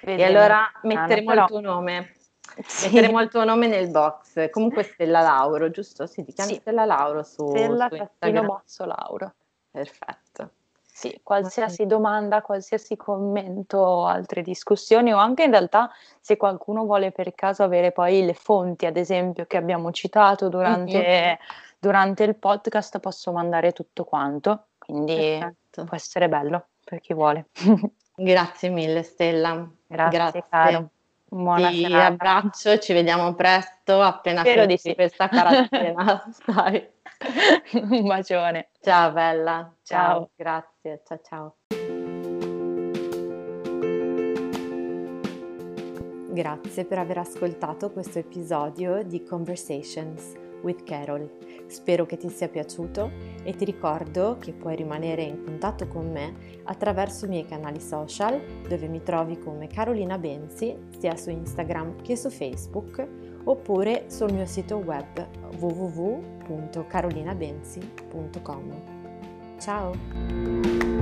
Vedremo. E allora metteremo ah, no, però, il tuo nome sì. metteremo il tuo nome nel box. Comunque Stella Lauro, giusto? Sì, ti chiami sì. Stella Lauro su, Stella su Instagram. Bozzo Lauro. Perfetto. Sì, qualsiasi domanda, qualsiasi commento, altre discussioni, o anche in realtà se qualcuno vuole per caso avere poi le fonti, ad esempio, che abbiamo citato durante, mm-hmm. durante il podcast, posso mandare tutto quanto, quindi Perfetto. Può essere bello per chi vuole. Grazie mille Stella. Grazie, Grazie. Caro. Buona Ti serata. Abbraccio, ci vediamo presto, appena Spero di sì. questa quarantena. Sai. Un bacione. Ciao bella. Ciao. Ciao. Grazie. Ciao ciao. Grazie per aver ascoltato questo episodio di Conversations with Carol. Spero che ti sia piaciuto e ti ricordo che puoi rimanere in contatto con me attraverso i miei canali social, dove mi trovi come Carolina Benzi sia su Instagram che su Facebook, oppure sul mio sito web w w w punto carolina benzi punto com. Ciao!